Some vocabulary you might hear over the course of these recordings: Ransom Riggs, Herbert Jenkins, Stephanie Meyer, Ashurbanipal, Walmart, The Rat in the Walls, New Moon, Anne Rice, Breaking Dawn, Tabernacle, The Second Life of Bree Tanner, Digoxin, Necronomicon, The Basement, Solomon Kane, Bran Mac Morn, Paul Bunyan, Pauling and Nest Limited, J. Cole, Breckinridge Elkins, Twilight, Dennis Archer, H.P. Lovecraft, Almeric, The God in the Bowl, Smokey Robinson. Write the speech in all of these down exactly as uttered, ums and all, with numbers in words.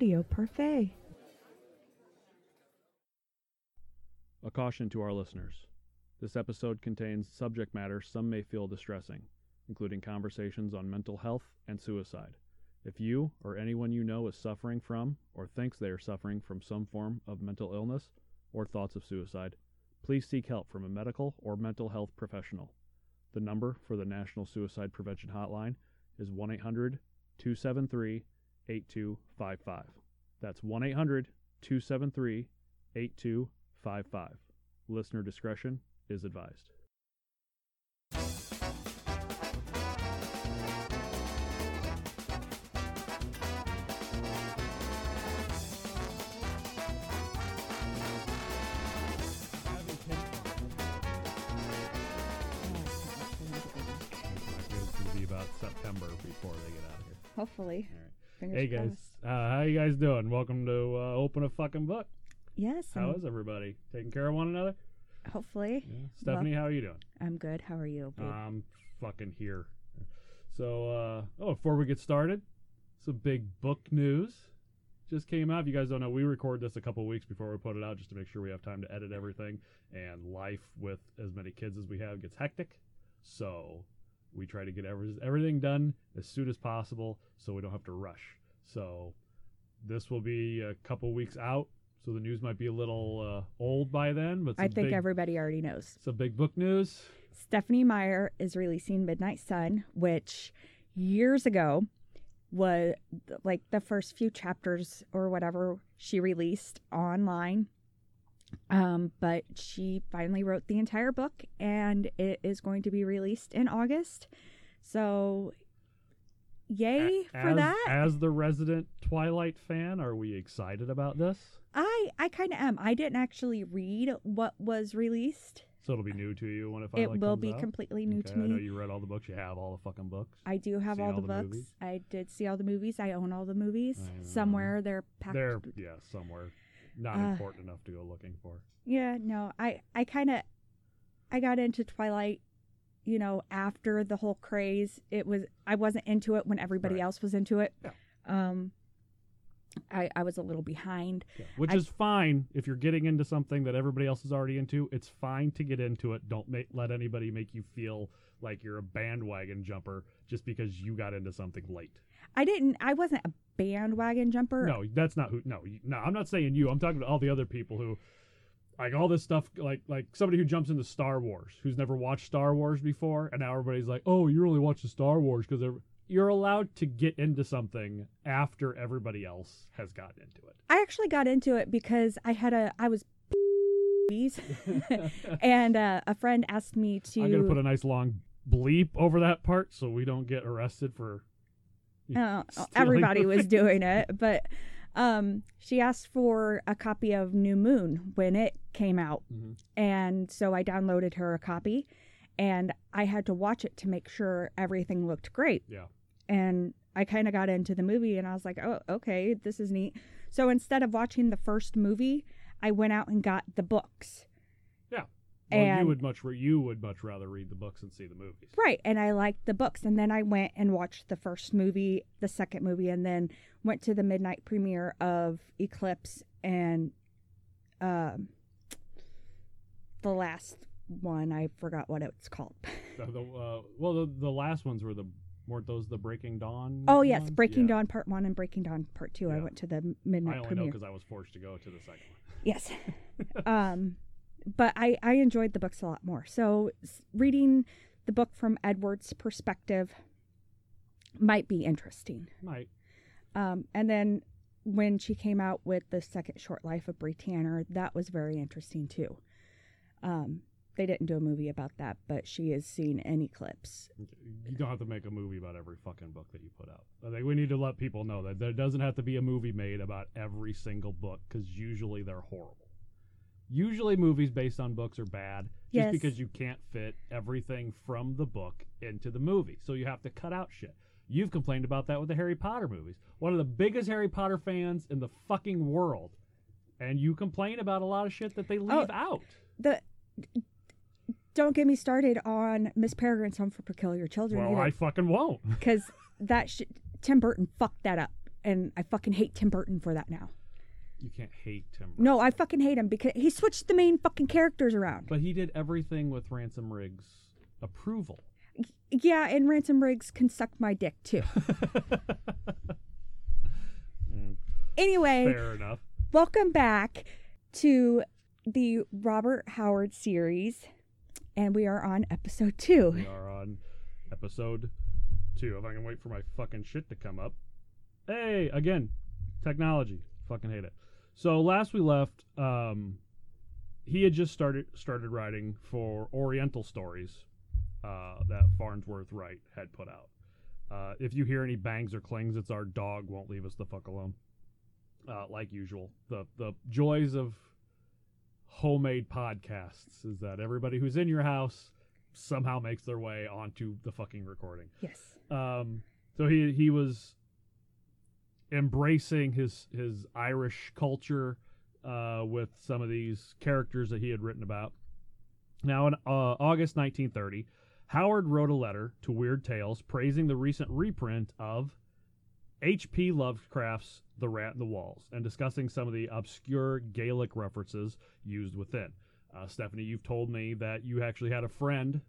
audio parfait. A caution to our listeners. This episode contains subject matter some may feel distressing, including conversations on mental health and suicide. If you or anyone you know is suffering from or thinks they are suffering from some form of mental illness or thoughts of suicide, please seek help from a medical or mental health professional. The number for the National Suicide Prevention Hotline is one eight hundred two seven three eight two five five. That's one eight hundred two seven three eight two five five. five five. Listener discretion is advised. It'll be about September before they get out of here. Hopefully. All right. Fingers hey guys, uh, how you guys doing? Welcome to uh, Open a Fucking Book. Yes. How I'm is everybody? Taking care of one another? Hopefully. Yeah. Stephanie, well, how are you doing? I'm good. How are you? Babe? I'm fucking here. So, uh, oh, before we get started, some big book news just came out. If you guys don't know, we record this a couple weeks before we put it out just to make sure we have time to edit everything. And life with as many kids as we have gets hectic. So we try to get every, everything done as soon as possible so we don't have to rush. So this will be a couple weeks out. So the news might be a little uh, old by then, but I think big, everybody already knows. It's a big book news. Stephanie Meyer is releasing Midnight Sun, which years ago was like the first few chapters or whatever she released online. Um, but she finally wrote the entire book, and it is going to be released in August. So yay a- for as, that. As the resident Twilight fan, are we excited about this? I, I kind of am. I didn't actually read what was released. So it'll be new to you when it finally comes out? It will be completely new okay, to me. I know you read all the books. You have all the fucking books. I do have Seen all the all books. Movies. I did see all the movies. I own all the movies. Somewhere they're packed. They're, yeah, somewhere. Not uh, important enough to go looking for. Yeah, no. I, I kind of, I got into Twilight, you know, after the whole craze. It was, I wasn't into it when everybody right. else was into it. Yeah. Um. I, I was a little behind. Yeah, which I, is fine if you're getting into something that everybody else is already into. It's fine to get into it. Don't make, let anybody make you feel like you're a bandwagon jumper just because you got into something late. I didn't. I wasn't a bandwagon jumper. No, that's not who. No, no, I'm not saying you. I'm talking to all the other people who like all this stuff, like like somebody who jumps into Star Wars, who's never watched Star Wars before. And now everybody's like, oh, you only watch the Star Wars because they're. You're allowed to get into something after everybody else has gotten into it. I actually got into it because I had a, I was and uh, a friend asked me to. I'm going to put a nice long bleep over that part so we don't get arrested for. Uh, everybody was doing it, but um, she asked for a copy of New Moon when it came out. Mm-hmm. And so I downloaded her a copy and I had to watch it to make sure everything looked great. Yeah. And I kind of got into the movie and I was like, oh, okay, this is neat. So instead of watching the first movie, I went out and got the books. Yeah. Well, and you would much re- you would much rather read the books and see the movies. Right. And I liked the books. And then I went and watched the first movie, the second movie, and then went to the midnight premiere of Eclipse and um, the last one. I forgot what it's called. the, the, uh, well, the, the last ones were the... Weren't those the Breaking Dawn? Oh, yes. Ones? Breaking yeah. Dawn Part one and Breaking Dawn Part two. Yeah. I went to the midnight premiere. I only premiere. know because I was forced to go to the second one. Yes. um, but I, I enjoyed the books a lot more. So reading the book from Edward's perspective might be interesting. Might. Um, and then when she came out with the second short life of Bree Tanner, that was very interesting too. Um, They didn't do a movie about that, but she is seen in Eclipse. You don't have to make a movie about every fucking book that you put out. I think we need to let people know that there doesn't have to be a movie made about every single book, because usually they're horrible. Usually movies based on books are bad, just yes. because you can't fit everything from the book into the movie, so you have to cut out shit. You've complained about that with the Harry Potter movies. One of the biggest Harry Potter fans in the fucking world, and you complain about a lot of shit that they leave oh, out. The... Don't get me started on Miss Peregrine's Home for Peculiar Children. Well, either. I fucking won't. Because that sh- Tim Burton fucked that up. and I fucking hate Tim Burton for that now. You can't hate Tim Burton. No, I fucking hate him because he switched the main fucking characters around. But he did everything with Ransom Riggs' approval. Yeah, and Ransom Riggs can suck my dick, too. Anyway, fair enough. Welcome back to the Robert Howard series, and we are on episode two. We are on episode two. If I can wait for my fucking shit to come up. Hey, again, technology. Fucking hate it. So last we left, um, he had just started started writing for Oriental Stories. Uh, that Farnsworth Wright had put out. Uh, if you hear any bangs or clings, it's our dog won't leave us the fuck alone. Uh, like usual, the the joys of homemade podcasts is that everybody who's in your house somehow makes their way onto the fucking recording. Yes. Um. So he he was embracing his his Irish culture uh, with some of these characters that he had written about. Now, in uh, August nineteen thirty. Howard wrote a letter to Weird Tales praising the recent reprint of H P Lovecraft's The Rat in the Walls and discussing some of the obscure Gaelic references used within. Uh, Stephanie, you've told me that you actually had a friend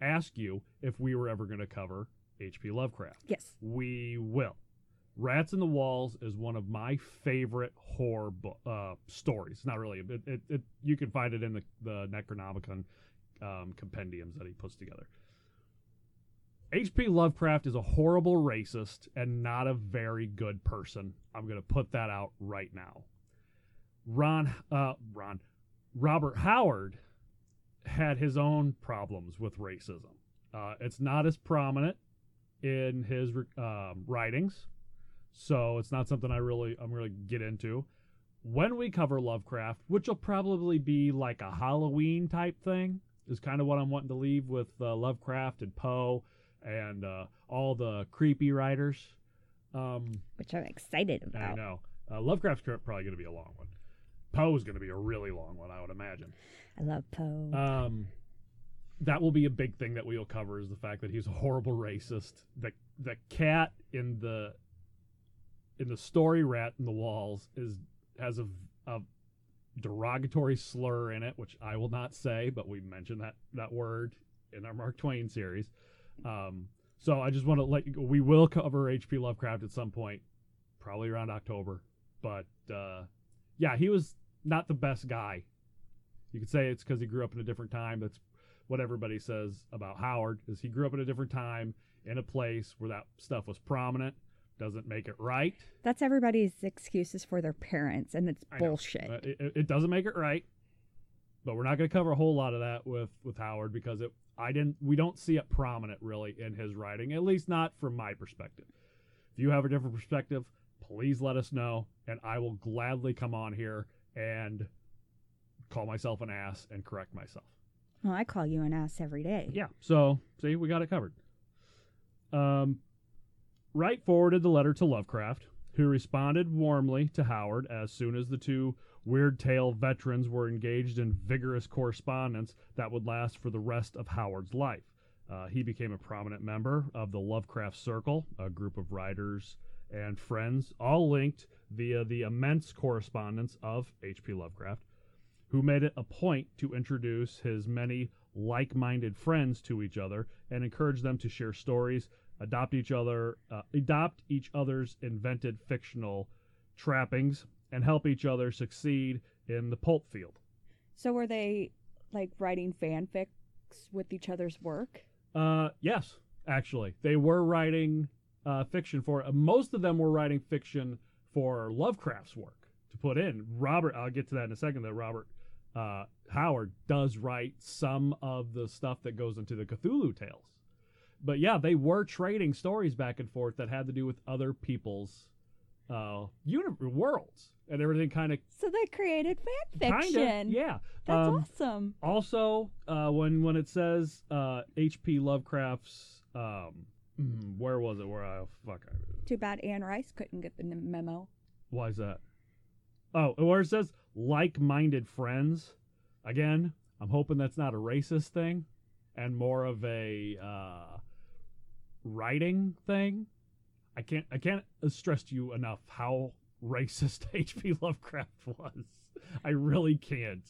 ask you if we were ever going to cover H P Lovecraft. Yes. We will. Rats in the Walls is one of my favorite horror bo- uh, stories. Not really. It, it, it, you can find it in the, the Necronomicon um, compendiums that he puts together. H P Lovecraft is a horrible racist and not a very good person. I'm going to put that out right now. Ron, uh, Ron, Robert Howard had his own problems with racism. Uh, it's not as prominent in his uh, writings, so it's not something I really I'm going to get into. When we cover Lovecraft, which will probably be like a Halloween type thing, is kind of what I'm wanting to leave with uh, Lovecraft and Poe and uh, all the creepy writers. Um, Which I'm excited about. I know. Uh, Lovecraft's probably going to be a long one. Poe's going to be a really long one, I would imagine. I love Poe. Um, that will be a big thing that we'll cover, is the fact that he's a horrible racist. The, the cat in the in the story Rat in the Walls is has a... a derogatory slur in it, which I will not say, but we mentioned that that word in our Mark Twain series. Um, so I just want to let you go. We will cover H P Lovecraft at some point, probably around October. But uh, yeah, he was not the best guy. You could say it's because he grew up in a different time. That's what everybody says about Howard, is he grew up in a different time in a place where that stuff was prominent. Doesn't make it right. That's everybody's excuses for their parents, and it's bullshit. It, it, it doesn't make it right, but we're not going to cover a whole lot of that with with Howard because it I didn't we don't see it prominent really in his writing, at least not from my perspective. If you have a different perspective, please let us know, and I will gladly come on here and call myself an ass and correct myself. Well, I call you an ass every day. Yeah. So see, we got it covered. Um. Wright forwarded the letter to Lovecraft, who responded warmly to Howard as soon as the two Weird Tale veterans were engaged in vigorous correspondence that would last for the rest of Howard's life. Uh, he became a prominent member of the Lovecraft Circle, a group of writers and friends, all linked via the immense correspondence of H P Lovecraft, who made it a point to introduce his many like-minded friends to each other and encourage them to share stories, adopt each other, uh, adopt each other's invented fictional trappings, and help each other succeed in the pulp field. So were they, like, writing fanfics with each other's work? Uh, yes, actually. They were writing uh, fiction for, uh, most of them were writing fiction for Lovecraft's work to put in. Robert, I'll get to that in a second, that Robert uh, Howard does write some of the stuff that goes into the Cthulhu tales. But yeah, they were trading stories back and forth that had to do with other people's uh, universe, worlds, and everything kind of. So they created fan fiction. Kind of, yeah, that's um, awesome. Also, uh, when when it says uh, H P. Lovecraft's, um, where was it? Where I fuck. Too bad Anne Rice couldn't get the memo. Why is that? Oh, where it says like-minded friends. Again, I'm hoping that's not a racist thing, and more of a. Uh, writing thing. I can't I can't stress to you enough how racist H P Lovecraft was. I really can't.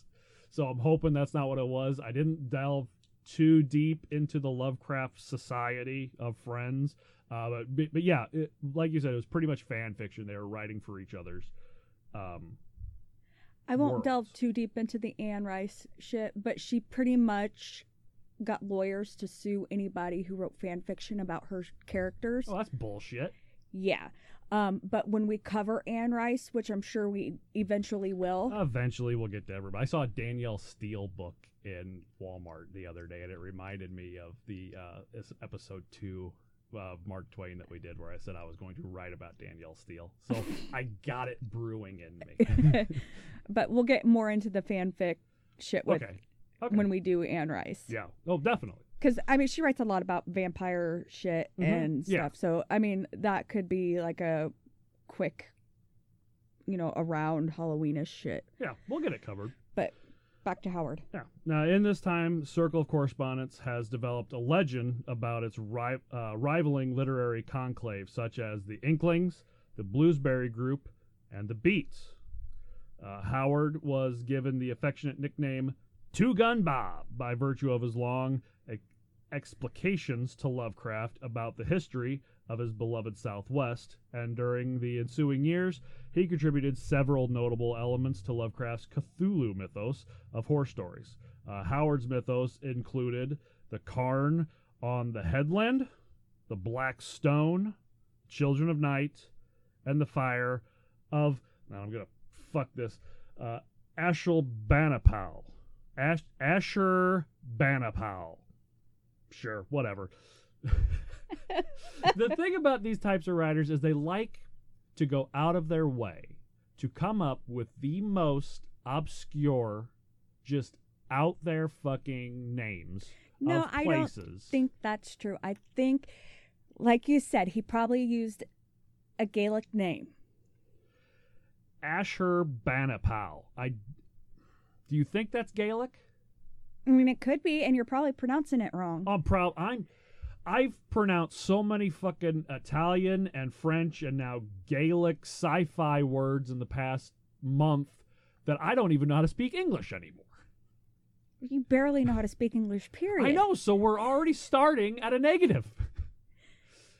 So I'm hoping that's not what it was. I didn't delve too deep into the Lovecraft Society of Friends. Uh, but, but yeah, it, like you said, it was pretty much fan fiction. They were writing for each other's um I won't worlds. delve too deep into the Anne Rice shit, but she pretty much got lawyers to sue anybody who wrote fan fiction about her characters. Oh, that's bullshit. Yeah. Um, but when we cover Anne Rice, which I'm sure we eventually will. Eventually we'll get to everybody. I saw a Danielle Steele book in Walmart the other day, and it reminded me of the uh, episode two of Mark Twain that we did where I said I was going to write about Danielle Steele. So I got it brewing in me. But we'll get more into the fanfic shit with okay. Okay. when we do Anne Rice. Yeah. Oh, definitely. Because, I mean, she writes a lot about vampire shit mm-hmm. and stuff. Yeah. So, I mean, that could be like a quick, you know, around Halloween-ish shit. Yeah, we'll get it covered. But back to Howard. Yeah. Now, in this time, Circle of Correspondence has developed a legend about its ri- uh, rivaling literary conclaves, such as the Inklings, the Bluesberry Group, and the Beats. Uh, Howard was given the affectionate nickname Two Gun Bob by virtue of his long explications to Lovecraft about the history of his beloved Southwest, and during the ensuing years, he contributed several notable elements to Lovecraft's Cthulhu mythos of horror stories. Uh, Howard's mythos included the Cairn on the Headland, the Black Stone, Children of Night, and the Fire of, now I'm going to fuck this, uh, Ashurbanipal. Ash- Ashurbanipal. Sure, whatever. The thing about these types of writers is they like to go out of their way to come up with the most obscure, just out there fucking names no, of places. No, I don't think that's true. I think, like you said, he probably used a Gaelic name. Ashurbanipal. I, do you think that's Gaelic? I mean, it could be, and you're probably pronouncing it wrong. I'm proud. I'm. I've pronounced so many fucking Italian and French and now Gaelic sci-fi words in the past month that I don't even know how to speak English anymore. You barely know how to speak English, period. I know. So we're already starting at a negative.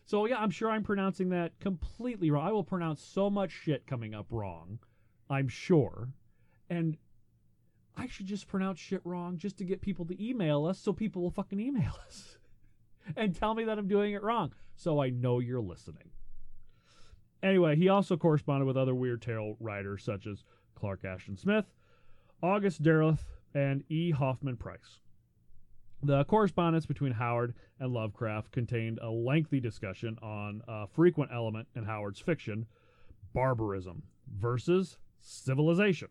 So yeah, I'm sure I'm pronouncing that completely wrong. I will pronounce so much shit coming up wrong. I'm sure, and. I should just pronounce shit wrong just to get people to email us so people will fucking email us and tell me that I'm doing it wrong so I know you're listening. Anyway, he also corresponded with other Weird Tale writers such as Clark Ashton Smith, August Derleth, and E. Hoffman Price. The correspondence between Howard and Lovecraft contained a lengthy discussion on a frequent element in Howard's fiction, barbarism versus civilization.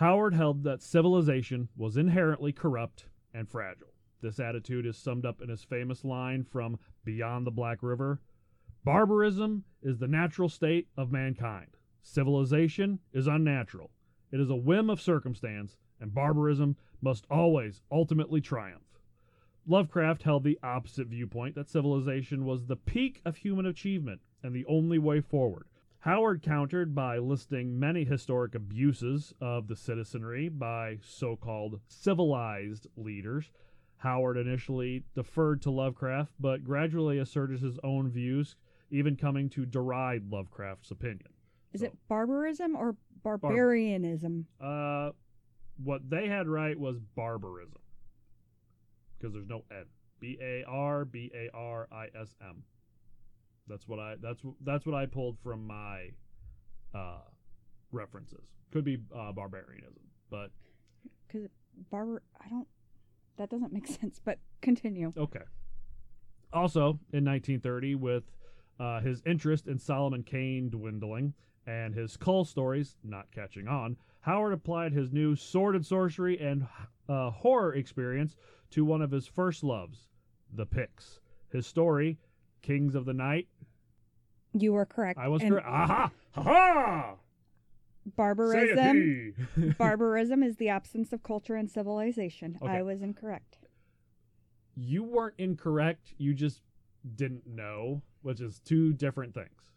Howard held that civilization was inherently corrupt and fragile. This attitude is summed up in his famous line from Beyond the Black River, "Barbarism is the natural state of mankind. Civilization is unnatural. It is a whim of circumstance, and barbarism must always ultimately triumph." Lovecraft held the opposite viewpoint, that civilization was the peak of human achievement and the only way forward. Howard countered by listing many historic abuses of the citizenry by so-called civilized leaders. Howard initially deferred to Lovecraft, but gradually asserted his own views, even coming to deride Lovecraft's opinion. Is so, it barbarism or barbarianism? Bar- uh, what they had right was barbarism, because there's no N. B A R B A R I S M. That's what I that's that's what I pulled from my uh, references. Could be uh, barbarianism, but because barbar I don't that doesn't make sense. But continue. Okay. Also, in nineteen thirty, with uh, his interest in Solomon Kane dwindling and his Cull stories not catching on, Howard applied his new sword and sorcery and uh, horror experience to one of his first loves, the Picts. His story, Kings of the Night. You were correct. I was and correct. Aha! Ha ha! Barbarism. Barbarism is the absence of culture and civilization. Okay. I was incorrect. You weren't incorrect. You just didn't know, which is two different things.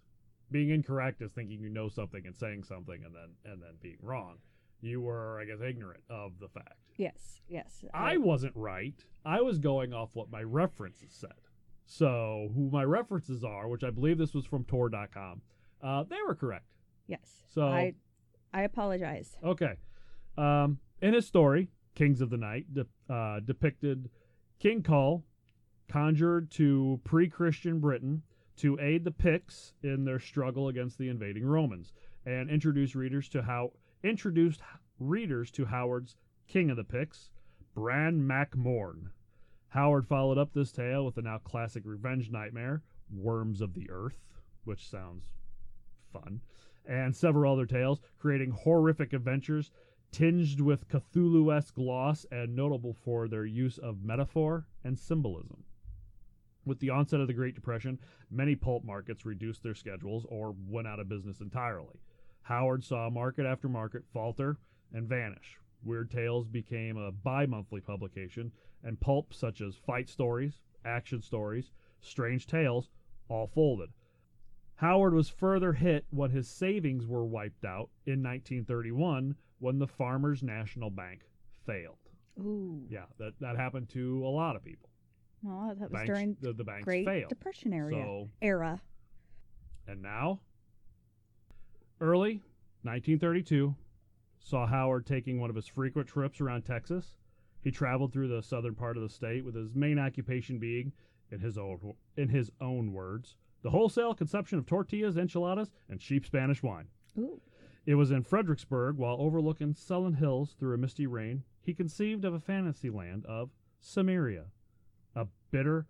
Being incorrect is thinking you know something and saying something and then and then being wrong. You were, I guess, ignorant of the fact. Yes, yes. I, I wasn't right. I was going off what my references said. So who my references are, which I believe this was from Tor dot com, uh, they were correct. Yes. So I, I apologize. Okay. Um, in his story, Kings of the Night de- uh, depicted King Call conjured to pre-Christian Britain to aid the Picts in their struggle against the invading Romans, and introduce readers to how introduced readers to Howard's King of the Picts, Bran Mac Morn. Howard followed up this tale with the now classic revenge nightmare, Worms of the Earth, which sounds fun, and several other tales, creating horrific adventures tinged with Cthulhu-esque gloss and notable for their use of metaphor and symbolism. With the onset of the Great Depression, many pulp markets reduced their schedules or went out of business entirely. Howard saw market after market falter and vanish. Weird Tales became a bi-monthly publication, and pulp such as Fight Stories, Action Stories, Strange Tales all folded. Howard was further hit when his savings were wiped out in nineteen thirty-one when the Farmers National Bank failed. Ooh. Yeah, that, that happened to a lot of people. No, that was banks, during the, the banks Great failed. Depression area so, era. And now? Early nineteen thirty-two saw Howard taking one of his frequent trips around Texas. He traveled through the southern part of the state with his main occupation being, in his own, in his own words, the wholesale consumption of tortillas, enchiladas, and cheap Spanish wine. Ooh. It was in Fredericksburg, while overlooking sullen hills through a misty rain, he conceived of a fantasy land of Cimmeria, a bitter,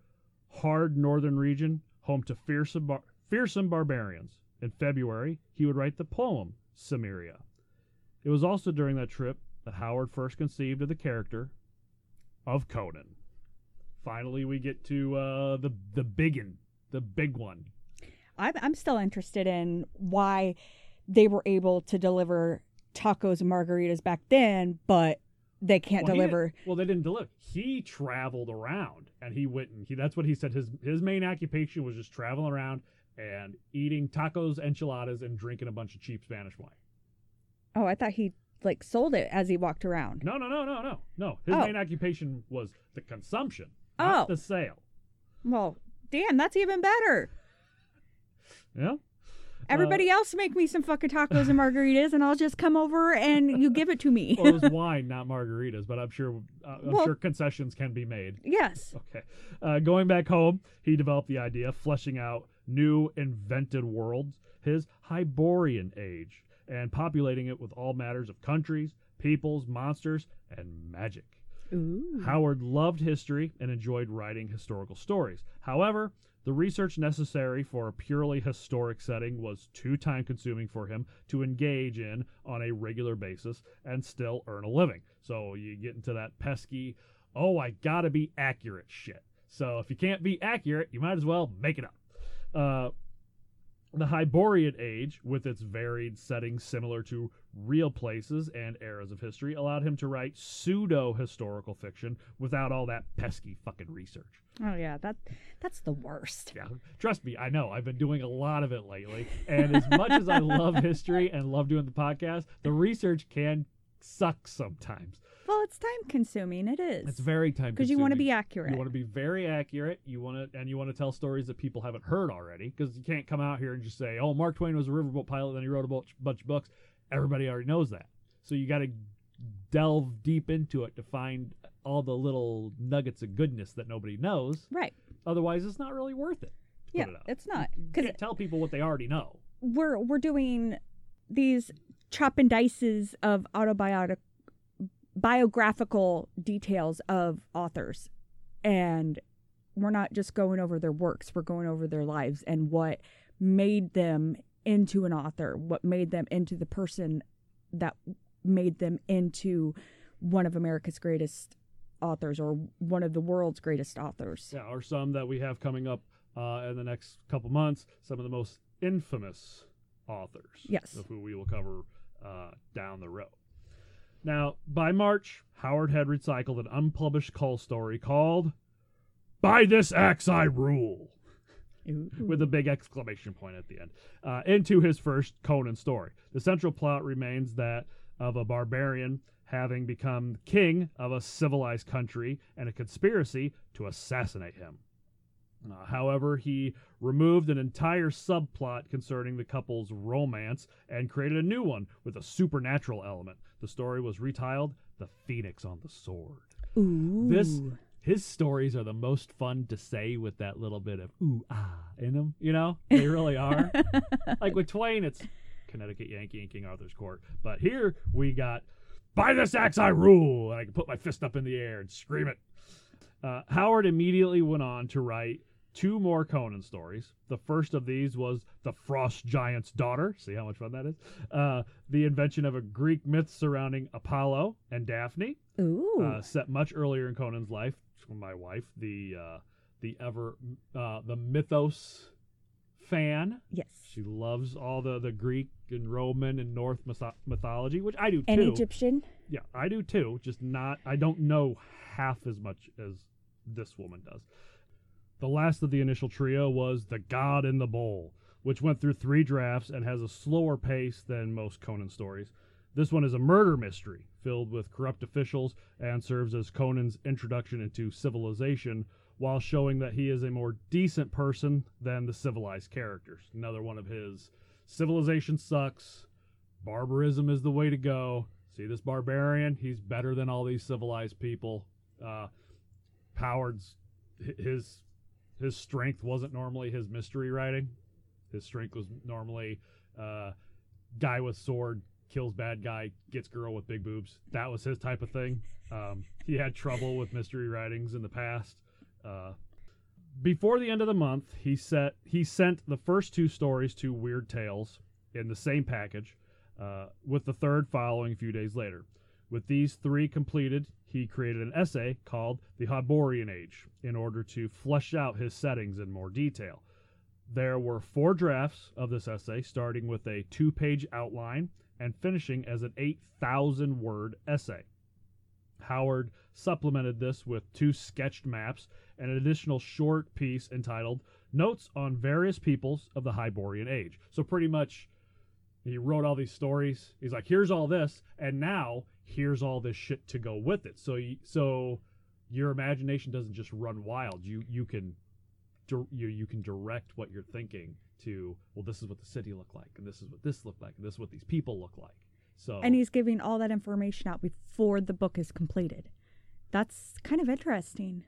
hard northern region home to fearsome, bar- fearsome barbarians. In February, he would write the poem Cimmeria. It was also during that trip that Howard first conceived of the character of Conan. Finally, we get to uh, the the biggin, the big one. I'm I'm still interested in why they were able to deliver tacos and margaritas back then, but they can't well, deliver. Well, they didn't deliver. He traveled around, and he went and he. That's what he said. His his main occupation was just traveling around and eating tacos, enchiladas, and drinking a bunch of cheap Spanish wine. Oh, I thought he, like, sold it as he walked around. No, no, no, no, no, no. His oh. main occupation was the consumption, oh. not the sale. Well, damn, that's even better. Yeah. Everybody uh, else make me some fucking tacos and margaritas, and I'll just come over and you give it to me. Well, it was wine, not margaritas, but I'm sure uh, I'm well, sure concessions can be made. Yes. Okay. Uh, going back home, he developed the idea, fleshing out new invented worlds, his Hyborian Age, and populating it with all matters of countries, peoples, monsters, and magic. Ooh. Howard loved history and enjoyed writing historical stories. However, the research necessary for a purely historic setting was too time-consuming for him to engage in on a regular basis and still earn a living. So you get into that pesky, oh, I gotta be accurate shit. So if you can't be accurate, you might as well make it up. Uh, the Hyborian Age, with its varied settings similar to real places and eras of history, allowed him to write pseudo-historical fiction without all that pesky fucking research. Oh, yeah, that that's the worst. Yeah, trust me, I know. I've been doing a lot of it lately, and as much as I love history and love doing the podcast, the research can suck sometimes. Well, it's time-consuming. It is. It's very time-consuming. Because you want to be accurate. You want to be very accurate. You want to, and you want to tell stories that people haven't heard already. Because you can't come out here and just say, "Oh, Mark Twain was a riverboat pilot, then he wrote a bunch, bunch of books." Everybody already knows that. So you got to delve deep into it to find all the little nuggets of goodness that nobody knows. Right. Otherwise, it's not really worth it. Yeah, it it's not. You can't tell people what they already know. We're we're doing these chop and dices of autobiotic. biographical details of authors, and we're not just going over their works, we're going over their lives and what made them into an author, what made them into the person that made them into one of America's greatest authors or one of the world's greatest authors. Yeah, or some that we have coming up uh, in the next couple months, some of the most infamous authors. Yes. Of who we will cover uh, down the road. Now, by March, Howard had recycled an unpublished Cull story called By This Axe I Rule, Ooh. With a big exclamation point at the end, uh, into his first Conan story. The central plot remains that of a barbarian having become king of a civilized country and a conspiracy to assassinate him. Uh, however, he removed an entire subplot concerning the couple's romance and created a new one with a supernatural element. The story was retitled The Phoenix on the Sword. Ooh. This, his stories are the most fun to say with that little bit of ooh, ah in them. You know, they really are. Like with Twain, it's Connecticut Yankee and King Arthur's Court. But here we got By This Axe I Rule. And I can put my fist up in the air and scream it. Uh, Howard immediately went on to write two more Conan stories. The first of these was The Frost Giant's Daughter. See how much fun that is? Uh, the invention of a Greek myth surrounding Apollo and Daphne. Ooh. Uh, set much earlier in Conan's life. My wife, the uh, the ever uh, the mythos fan. Yes. She loves all the, the Greek and Roman and Norse mytho- mythology, which I do too. And Egyptian. Yeah, I do too. Just not, I don't know half as much as this woman does. The last of the initial trio was The God in the Bowl, which went through three drafts and has a slower pace than most Conan stories. This one is a murder mystery filled with corrupt officials and serves as Conan's introduction into civilization while showing that he is a more decent person than the civilized characters. Another one of his civilization sucks, barbarism is the way to go. See this barbarian? He's better than all these civilized people. Uh, Howard's, his... His strength wasn't normally his mystery writing. His strength was normally uh, guy with sword, kills bad guy, gets girl with big boobs. That was his type of thing. Um, he had trouble with mystery writings in the past. Uh, before the end of the month, he set he sent the first two stories to Weird Tales in the same package, uh, with the third following a few days later. With these three completed, he created an essay called The Hyborian Age in order to flesh out his settings in more detail. There were four drafts of this essay, starting with a two-page outline and finishing as an eight thousand word essay. Howard supplemented this with two sketched maps and an additional short piece entitled Notes on Various Peoples of the Hyborian Age. So pretty much he wrote all these stories. He's like, here's all this, and now here's all this shit to go with it. So, you, so your imagination doesn't just run wild. You you can, you you can direct what you're thinking to. Well, this is what the city looked like, and this is what this looked like, and this is what these people look like. So, and he's giving all that information out before the book is completed. That's kind of interesting,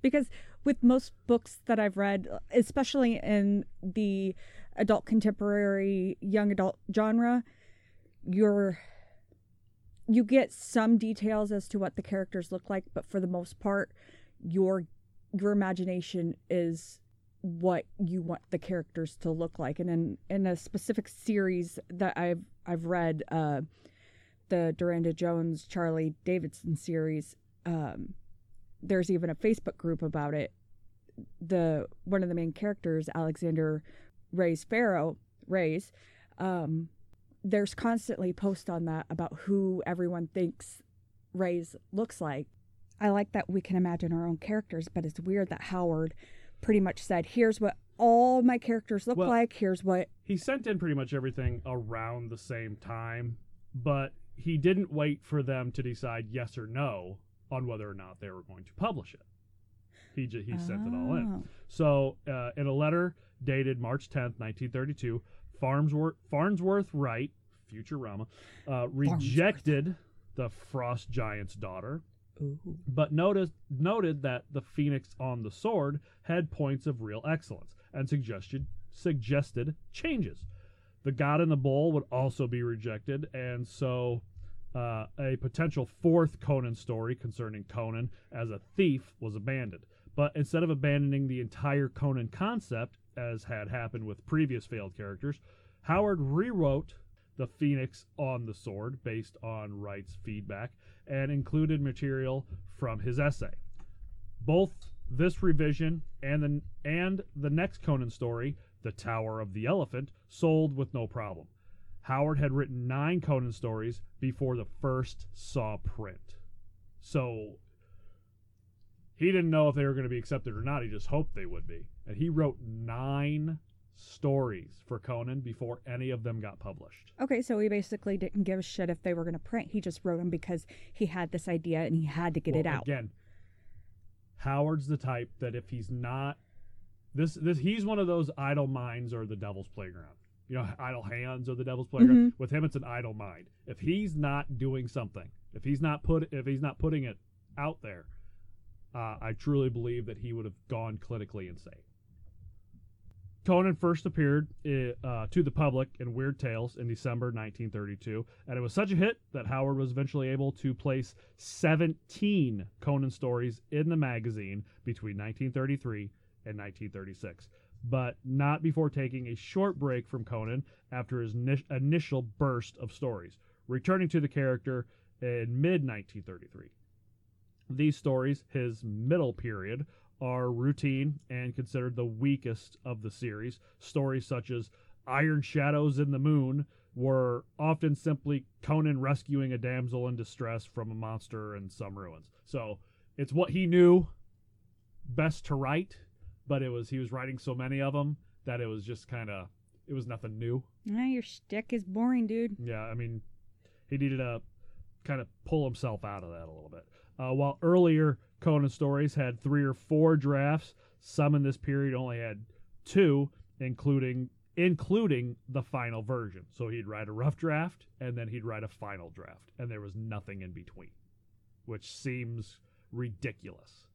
because with most books that I've read, especially in the adult contemporary young adult genre, you're You get some details as to what the characters look like, but for the most part, your your imagination is what you want the characters to look like. And in, in a specific series that I've I've read, uh, the Duranda Jones, Charlie Davidson series, um, there's even a Facebook group about it. The one of the main characters, Alexander Reyes Farrow, Reyes, um, there's constantly posts on that about who everyone thinks Reyes looks like. I like that we can imagine our own characters, but it's weird that Howard pretty much said, here's what all my characters look well, like. Here's what... He sent in pretty much everything around the same time, but he didn't wait for them to decide yes or no on whether or not they were going to publish it. He, j- he oh. sent it all in. So uh, in a letter dated March tenth, nineteen thirty-two, Farnsworth, Farnsworth Wright, Futurama, uh, rejected The Frost Giant's Daughter, Ooh. but noticed, noted that The Phoenix on the Sword had points of real excellence and suggested suggested changes. The God in the Bowl would also be rejected, and so uh, a potential fourth Conan story concerning Conan as a thief was abandoned. But instead of abandoning the entire Conan concept, as had happened with previous failed characters, Howard rewrote The Phoenix on the Sword based on Wright's feedback and included material from his essay. Both this revision and the, and the next Conan story, The Tower of the Elephant, sold with no problem. Howard had written nine Conan stories before the first saw print. So He didn't know if they were going to be accepted or not. He just hoped they would be. And he wrote nine stories for Conan before any of them got published. Okay, so he basically didn't give a shit if they were going to print. He just wrote them because he had this idea and he had to get well, it out. Again, Howard's the type that if he's not... this this He's one of those idle minds or the devil's playground. You know, idle hands or the devil's playground. Mm-hmm. With him, it's an idle mind. If he's not doing something, if he's not put, if he's not putting it out there, Uh, I truly believe that he would have gone clinically insane. Conan first appeared uh, to the public in Weird Tales in December nineteen thirty-two, and it was such a hit that Howard was eventually able to place seventeen Conan stories in the magazine between nineteen thirty-three and nineteen thirty-six, but not before taking a short break from Conan after his ni- initial burst of stories, returning to the character in mid nineteen thirty-three. These stories, his middle period, are routine and considered the weakest of the series. Stories such as Iron Shadows in the Moon were often simply Conan rescuing a damsel in distress from a monster in some ruins. So it's what he knew best to write, but it was he was writing so many of them that it was just kind of, it was nothing new. Yeah, your shtick is boring, dude. Yeah, I mean, he needed to kind of pull himself out of that a little bit. Uh, while earlier Conan stories had three or four drafts, some in this period only had two, including including the final version. So he'd write a rough draft, and then he'd write a final draft, and there was nothing in between, which seems ridiculous.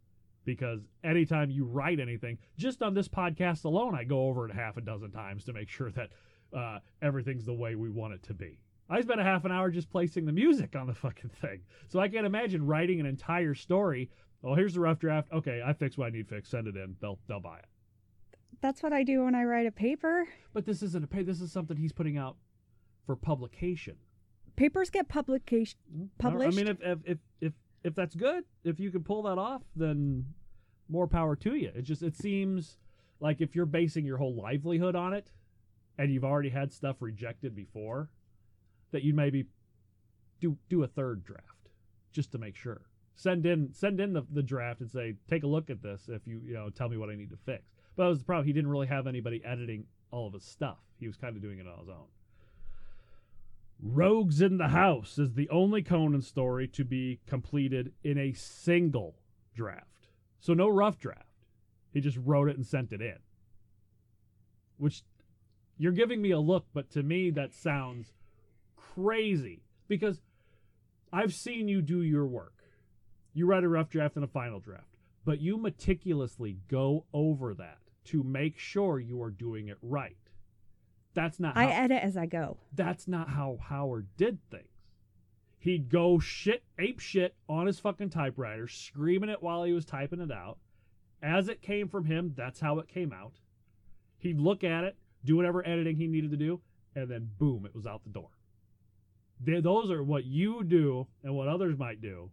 Because anytime you write anything, just on this podcast alone, I go over it half a dozen times to make sure that uh, everything's the way we want it to be. I spent a half an hour just placing the music on the fucking thing. So I can't imagine writing an entire story. Oh, here's the rough draft. Okay, I fixed what I need fixed. Send it in. They'll they'll buy it. That's what I do when I write a paper. But this isn't a paper. This is something he's putting out for publication. Papers get publication published. I mean, if if, if if if that's good, if you can pull that off, then more power to you. It just it seems like if you're basing your whole livelihood on it, and you've already had stuff rejected before, that you maybe do do a third draft just to make sure. Send in send in the, the draft and say, take a look at this if you, you know, tell me what I need to fix. But that was the problem. He didn't really have anybody editing all of his stuff. He was kind of doing it on his own. Rogues in the House is the only Conan story to be completed in a single draft. So no rough draft. He just wrote it and sent it in. Which, you're giving me a look, but to me that sounds crazy, because I've seen you do your work. You write a rough draft and a final draft, but you meticulously go over that to make sure you are doing it right. That's not how, I edit as I go. That's not how Howard did things. He'd go shit, ape shit on his fucking typewriter, screaming it while he was typing it out. As it came from him, that's how it came out. He'd look at it, do whatever editing he needed to do, and then boom, it was out the door. They, those are what you do and what others might do,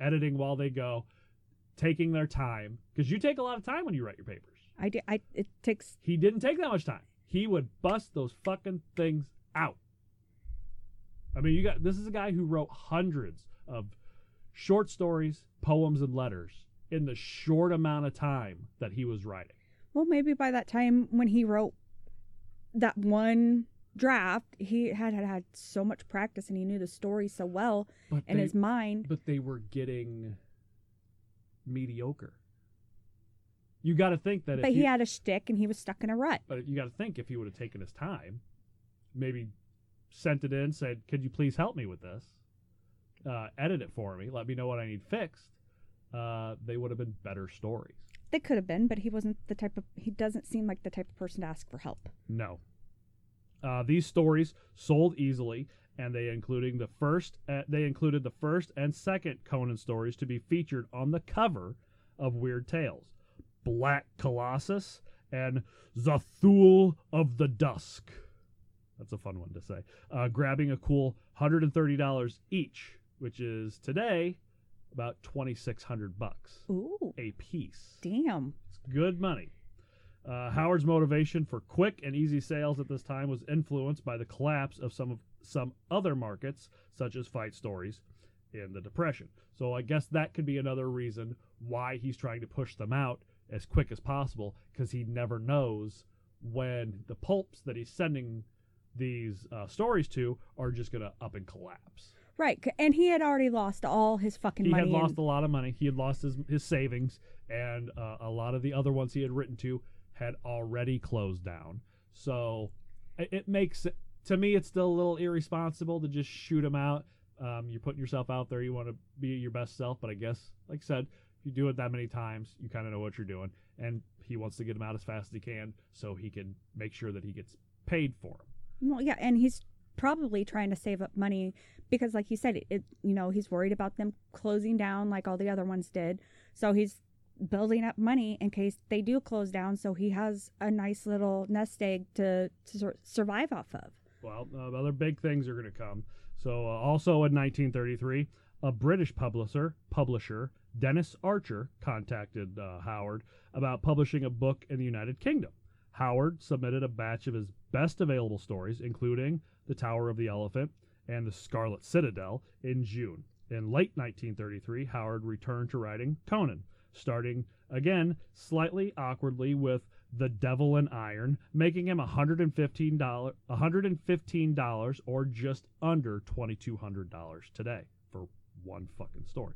editing while they go, taking their time, because you take a lot of time when you write your papers. I do. I, it takes. He didn't take that much time. He would bust those fucking things out. I mean, you got this is a guy who wrote hundreds of short stories, poems, and letters in the short amount of time that he was writing. Well, maybe by that time when he wrote that one draft, he had, had had so much practice and he knew the story so well but in they, his mind. But they were getting mediocre. You got to think that. But if he, he had a shtick and he was stuck in a rut. But you got to think if he would have taken his time, maybe sent it in, said, "Could you please help me with this? Uh, edit it for me. Let me know what I need fixed." Uh, they would have been better stories. They could have been, but he wasn't the type of. He doesn't seem like the type of person to ask for help. No. Uh, these stories sold easily, and they including the first uh, they included the first and second Conan stories to be featured on the cover of Weird Tales, Black Colossus and Zothul of the Dusk. That's a fun one to say. Uh, grabbing a cool one hundred thirty dollars each, which is today about twenty-six hundred bucks a piece. Damn, it's good money. Uh, Howard's motivation for quick and easy sales at this time was influenced by the collapse of some of some other markets, such as fight stories, in the Depression. So I guess that could be another reason why he's trying to push them out as quick as possible, because he never knows when the pulps that he's sending these uh, stories to are just going to up and collapse. Right, and he had already lost all his fucking he money. He had lost and... a lot of money. He had lost his, his savings, and uh, a lot of the other ones he had written to had already closed down. So it, it makes, to me, it's still a little irresponsible to just shoot him out. Um, you're putting yourself out there. You want to be your best self, but I guess, like I said, if you do it that many times, you kind of know what you're doing. And he wants to get him out as fast as he can so he can make sure that he gets paid for him. Well, yeah, and he's probably trying to save up money because, like you said, it, it you know, he's worried about them closing down like all the other ones did. So he's building up money in case they do close down, so he has a nice little nest egg to, to sur- survive off of. Well, uh, other big things are going to come. So uh, also in nineteen thirty-three, a British publisher, publisher Dennis Archer, contacted uh, Howard about publishing a book in the United Kingdom. Howard submitted a batch of his best available stories, including The Tower of the Elephant and The Scarlet Citadel, in June. In late nineteen thirty-three, Howard returned to writing Conan, starting again slightly awkwardly with The Devil in Iron, making him one hundred fifteen dollars, one hundred fifteen dollars or just under twenty-two hundred dollars today for one fucking story.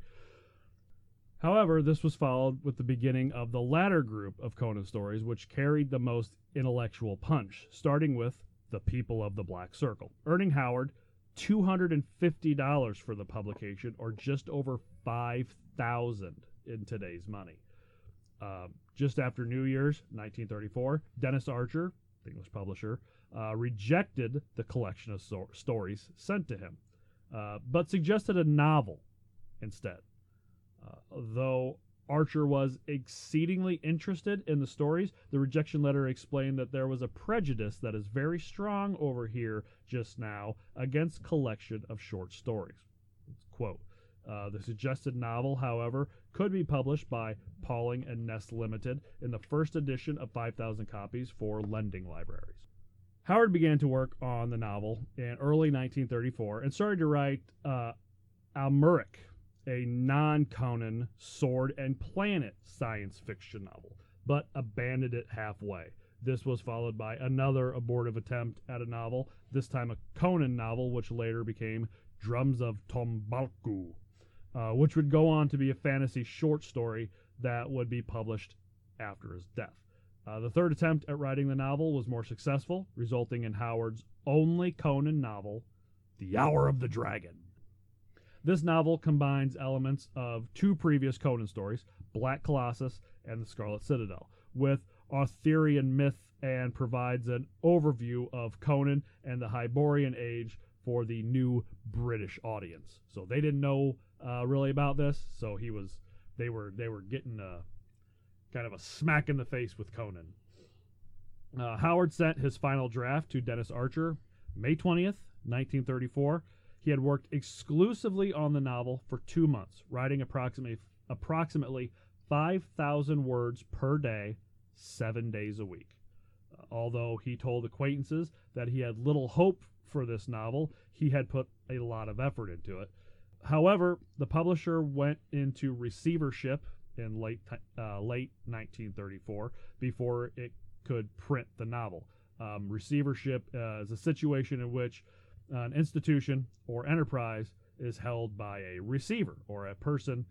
However, this was followed with the beginning of the latter group of Conan stories, which carried the most intellectual punch, starting with The People of the Black Circle, earning Howard two hundred fifty dollars for the publication, or just over five thousand dollars in today's money. Uh, just after New Year's, nineteen thirty-four, Dennis Archer, the English publisher, uh, rejected the collection of so- stories sent to him, uh, but suggested a novel instead. Uh, though Archer was exceedingly interested in the stories, the rejection letter explained that there was a prejudice that is very strong over here just now against collection of short stories. Quote, uh, the suggested novel, however, could be published by Pauling and Nest Limited in the first edition of five thousand copies for lending libraries. Howard began to work on the novel in early nineteen thirty-four and started to write uh, Almeric, a non-Conan sword and planet science fiction novel, but abandoned it halfway. This was followed by another abortive attempt at a novel, this time a Conan novel, which later became Drums of Tombalku, uh, which would go on to be a fantasy short story that would be published after his death. Uh, the third attempt at writing the novel was more successful, resulting in Howard's only Conan novel, The Hour of the Dragon. This novel combines elements of two previous Conan stories, Black Colossus and The Scarlet Citadel, with Arthurian myth, and provides an overview of Conan and the Hyborian Age for the new British audience. So they didn't know uh, really about this, so he was they were they were getting a kind of a smack in the face with Conan. Uh, Howard sent his final draft to Dennis Archer May twentieth, nineteen thirty-four. He had worked exclusively on the novel for two months, writing approximately approximately five thousand words per day, seven days a week. Uh, although he told acquaintances that he had little hope for this novel, he had put a lot of effort into it. However, the publisher went into receivership in late uh, late nineteen thirty-four before it could print the novel. Um, receivership uh, is a situation in which an institution or enterprise is held by a receiver or a person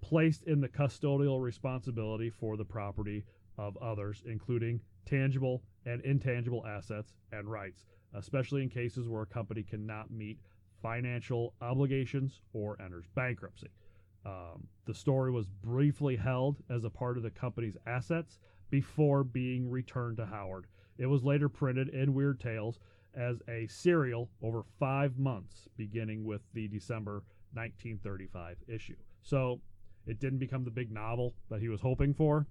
placed in the custodial responsibility for the property of others, including tangible and intangible assets and rights, especially in cases where a company cannot meet financial obligations or enters bankruptcy. Um, the story was briefly held as a part of the company's assets before being returned to Howard. It was later printed in Weird Tales as a serial over five months, beginning with the December nineteen thirty-five issue. So it didn't become the big novel that he was hoping for,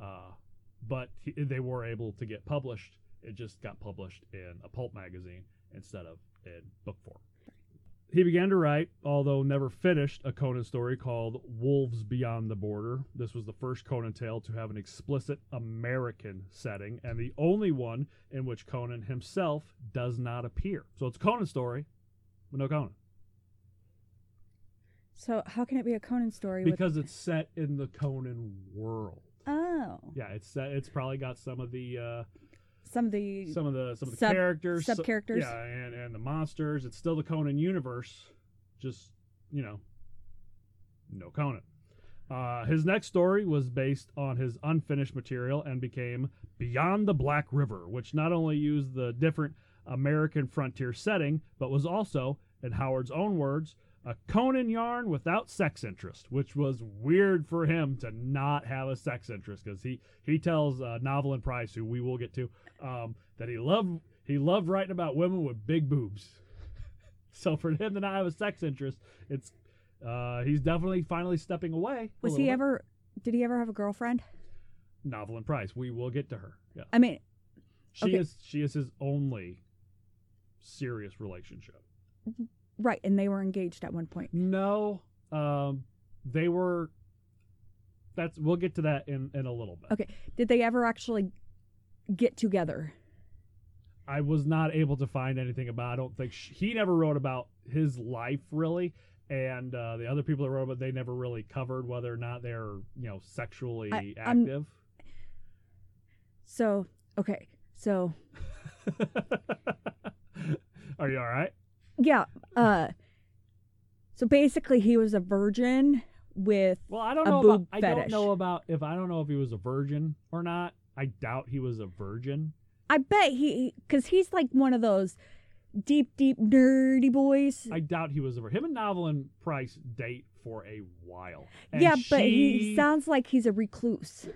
uh, but he, they were able to get published. It just got published in a pulp magazine instead of in book form. He began to write, although never finished, a Conan story called Wolves Beyond the Border. This was the first Conan tale to have an explicit American setting, and the only one in which Conan himself does not appear. So it's a Conan story, but no Conan. So how can it be a Conan story? Because with... it's set in the Conan world. Oh. Yeah, it's set, it's probably got some of the uh, some of the some of the some of the sub, characters, sub characters. So, yeah, and, and the monsters. It's still the Conan universe, just, you know, no Conan. Uh, his next story was based on his unfinished material and became Beyond the Black River, which not only used the different American frontier setting, but was also, in Howard's own words, a Conan yarn without sex interest, which was weird for him to not have a sex interest, because he, he tells uh, Novelin Price, who we will get to, um, that he loved he loved writing about women with big boobs. So for him to not have a sex interest, it's... Uh, he's definitely finally stepping away. Was he bit. ever, did he ever have a girlfriend? Novelin Price. We will get to her. Yeah. I mean, she okay. is, she is his only serious relationship. Right. And they were engaged at one point. No, um, they were, that's, we'll get to that in, in a little bit. Okay. Did they ever actually get together? I was not able to find anything about, I don't think she, he never wrote about his life really. And uh, the other people that wrote about, they never really covered whether or not they're, you know, sexually I, active. I'm... So, okay. So. Are you all right? Yeah. Uh, so basically he was a virgin with well, I don't a know boob about, fetish. I don't know about if I don't know if he was a virgin or not. I doubt he was a virgin. I bet he, because he's like one of those deep, deep, nerdy boys. I doubt he was ever. Him and Novelin Price date for a while. And yeah, but she... he sounds like he's a recluse.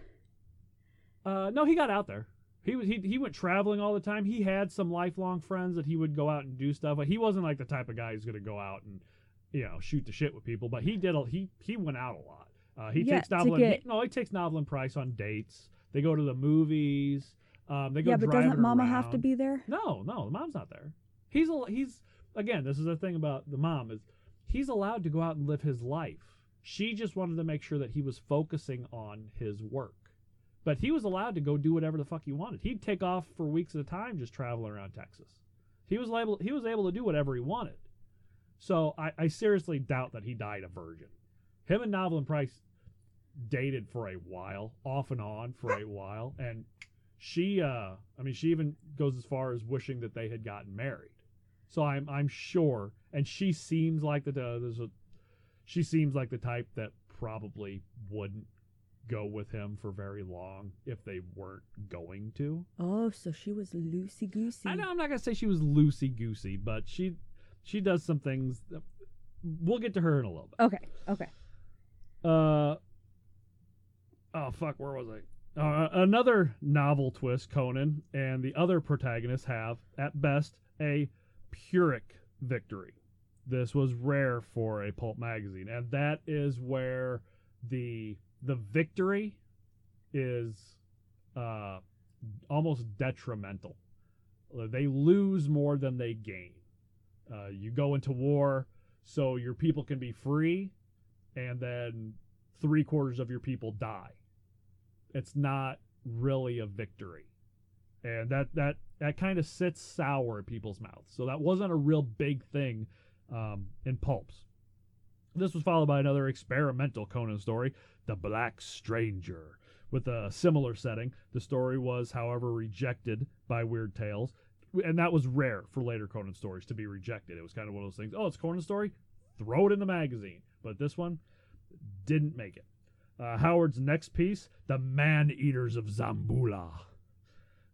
Uh, no, he got out there. He was he he went traveling all the time. He had some lifelong friends that he would go out and do stuff. But he wasn't like the type of guy who's going to go out and, you know, shoot the shit with people. But he did. A, he he went out a lot. Uh, he yeah, takes Novelin. Get... He, no, he takes Novelin Price on dates. They go to the movies. Um, they go. Yeah, but doesn't Mama around. have to be there? No, no, the mom's not there. He's a, he's again. This is the thing about the mom is he's allowed to go out and live his life. She just wanted to make sure that he was focusing on his work, but he was allowed to go do whatever the fuck he wanted. He'd take off for weeks at a time just traveling around Texas. He was able he was able to do whatever he wanted. So I, I seriously doubt that he died a virgin. Him and Novelin Price dated for a while, off and on for a while, and she uh, I mean she even goes as far as wishing that they had gotten married. So I'm I'm sure, and she seems like the uh, there's a, she seems like the type that probably wouldn't go with him for very long if they weren't going to. Oh, so she was loosey goosey. I know I'm not gonna say she was loosey goosey, but she she does some things. That, we'll get to her in a little bit. Okay. Okay. Uh. Oh fuck! Where was I? Uh, another novel twist. Conan and the other protagonists have, at best, a Pyrrhic victory. This was rare for a pulp magazine, and that is where the the victory is uh, almost detrimental. They lose more than they gain. Uh, you go into war so your people can be free, and then three quarters of your people die. It's not really a victory. And that, that, that kind of sits sour in people's mouths. So that wasn't a real big thing um, in pulps. This was followed by another experimental Conan story, The Black Stranger, with a similar setting. The story was, however, rejected by Weird Tales. And that was rare for later Conan stories to be rejected. It was kind of one of those things, oh, it's Conan story? Throw it in the magazine. But this one didn't make it. Uh, Howard's next piece, The Man-Eaters of Zambula,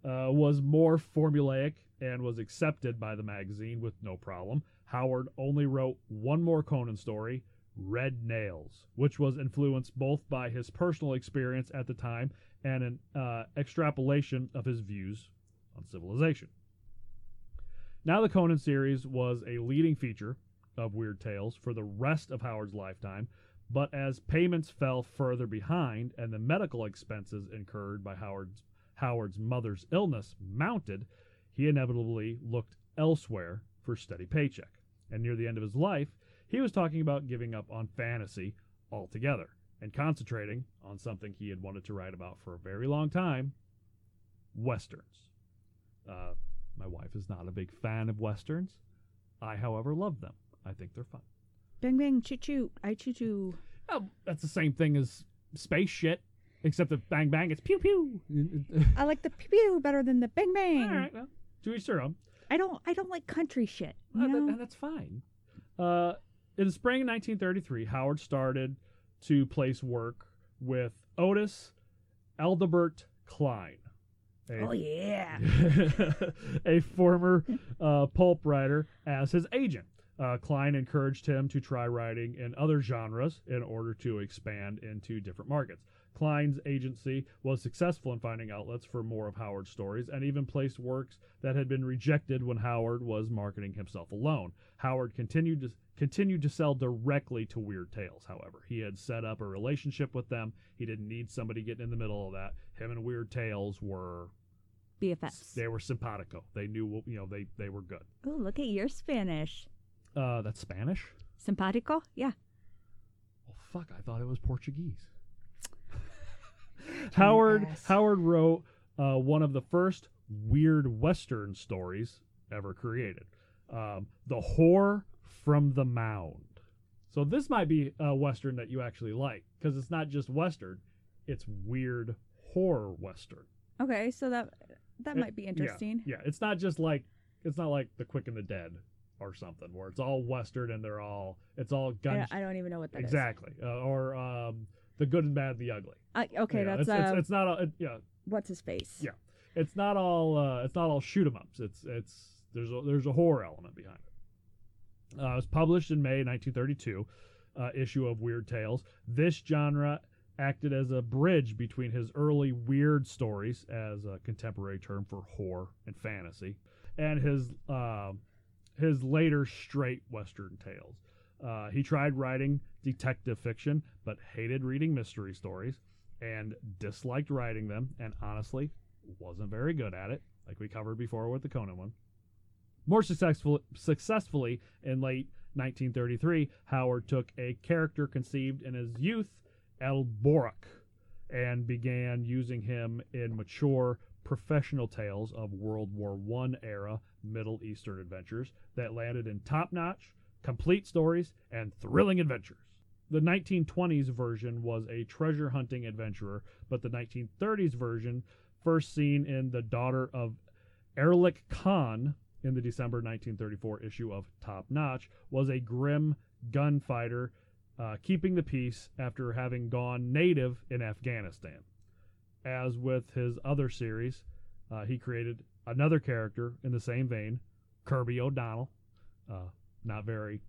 uh, was more formulaic and was accepted by the magazine with no problem. Howard only wrote one more Conan story, Red Nails, which was influenced both by his personal experience at the time and an uh, extrapolation of his views on civilization. Now the Conan series was a leading feature of Weird Tales for the rest of Howard's lifetime, but as payments fell further behind and the medical expenses incurred by Howard's, Howard's mother's illness mounted, he inevitably looked elsewhere for a steady paycheck. And near the end of his life, he was talking about giving up on fantasy altogether and concentrating on something he had wanted to write about for a very long time, Westerns. Uh, my wife is not a big fan of Westerns. I, however, love them. I think they're fun. Bang, bang, choo, choo. I choo, choo. Oh, that's the same thing as space shit, except the bang, bang, it's pew, pew. I like the pew, pew better than the bang, bang. All right, well, to each their own. I don't, I don't like country shit. You uh, know? That, that's fine. Uh, in the spring of nineteen thirty-three, Howard started to place work with Otis Adelbert Cline. A, oh, yeah. a former uh, pulp writer as his agent. Uh, Cline encouraged him to try writing in other genres in order to expand into different markets. Cline's agency was successful in finding outlets for more of Howard's stories and even placed works that had been rejected when Howard was marketing himself alone. Howard continued to continued to sell directly to Weird Tales, however. He had set up a relationship with them. He didn't need somebody getting in the middle of that. Him and Weird Tales were... B F Fs. They were simpatico. They knew, you know, they, they were good. Oh, look at your Spanish. Uh, that's Spanish? Simpatico? Yeah. Well, fuck, I thought it was Portuguese. Howard Howard wrote uh, one of the first weird Western stories ever created. Um, the Whore from the Mound. So this might be a Western that you actually like, because it's not just Western, it's weird horror Western. Okay, so that that it, might be interesting. Yeah, yeah, it's not just like, it's not like The Quick and the Dead or something, where it's all Western and they're all, it's all guns. I, I don't even know what that exactly. is. Exactly. Uh, or... Um, The Good and Bad and the Ugly. Uh, okay, you know, that's it's, uh, it's, it's not all. It, yeah. What's his face? Yeah, it's not all. Uh, it's not all shoot 'em ups. It's it's there's a, there's a horror element behind it. Uh, it was published in May nineteen thirty-two, uh, issue of Weird Tales. This genre acted as a bridge between his early weird stories, as a contemporary term for horror and fantasy, and his uh, his later straight Western tales. Uh, he tried writing detective fiction, but hated reading mystery stories and disliked writing them, and honestly wasn't very good at it, like we covered before with the Conan one. More successful, successfully, in late nineteen thirty-three, Howard took a character conceived in his youth, Adelbert, and began using him in mature professional tales of World War One era Middle Eastern adventures that landed in top-notch, complete stories, and thrilling adventures. The nineteen twenties version was a treasure-hunting adventurer, but the nineteen thirties version, first seen in The Daughter of Erlik Khan in the December nineteen thirty-four issue of Top Notch, was a grim gunfighter uh, keeping the peace after having gone native in Afghanistan. As with his other series, uh, he created another character in the same vein, Kirby O'Donnell, uh, not very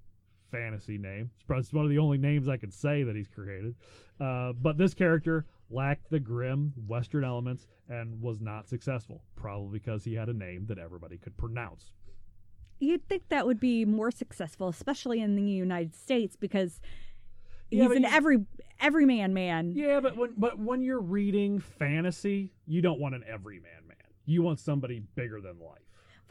fantasy name. It's one of the only names I can say that he's created. Uh, but this character lacked the grim Western elements and was not successful, probably because he had a name that everybody could pronounce. You'd think that would be more successful, especially in the United States, because he's yeah, an you, every everyman man. Yeah, but when, but when you're reading fantasy, you don't want an everyman man. You want somebody bigger than life.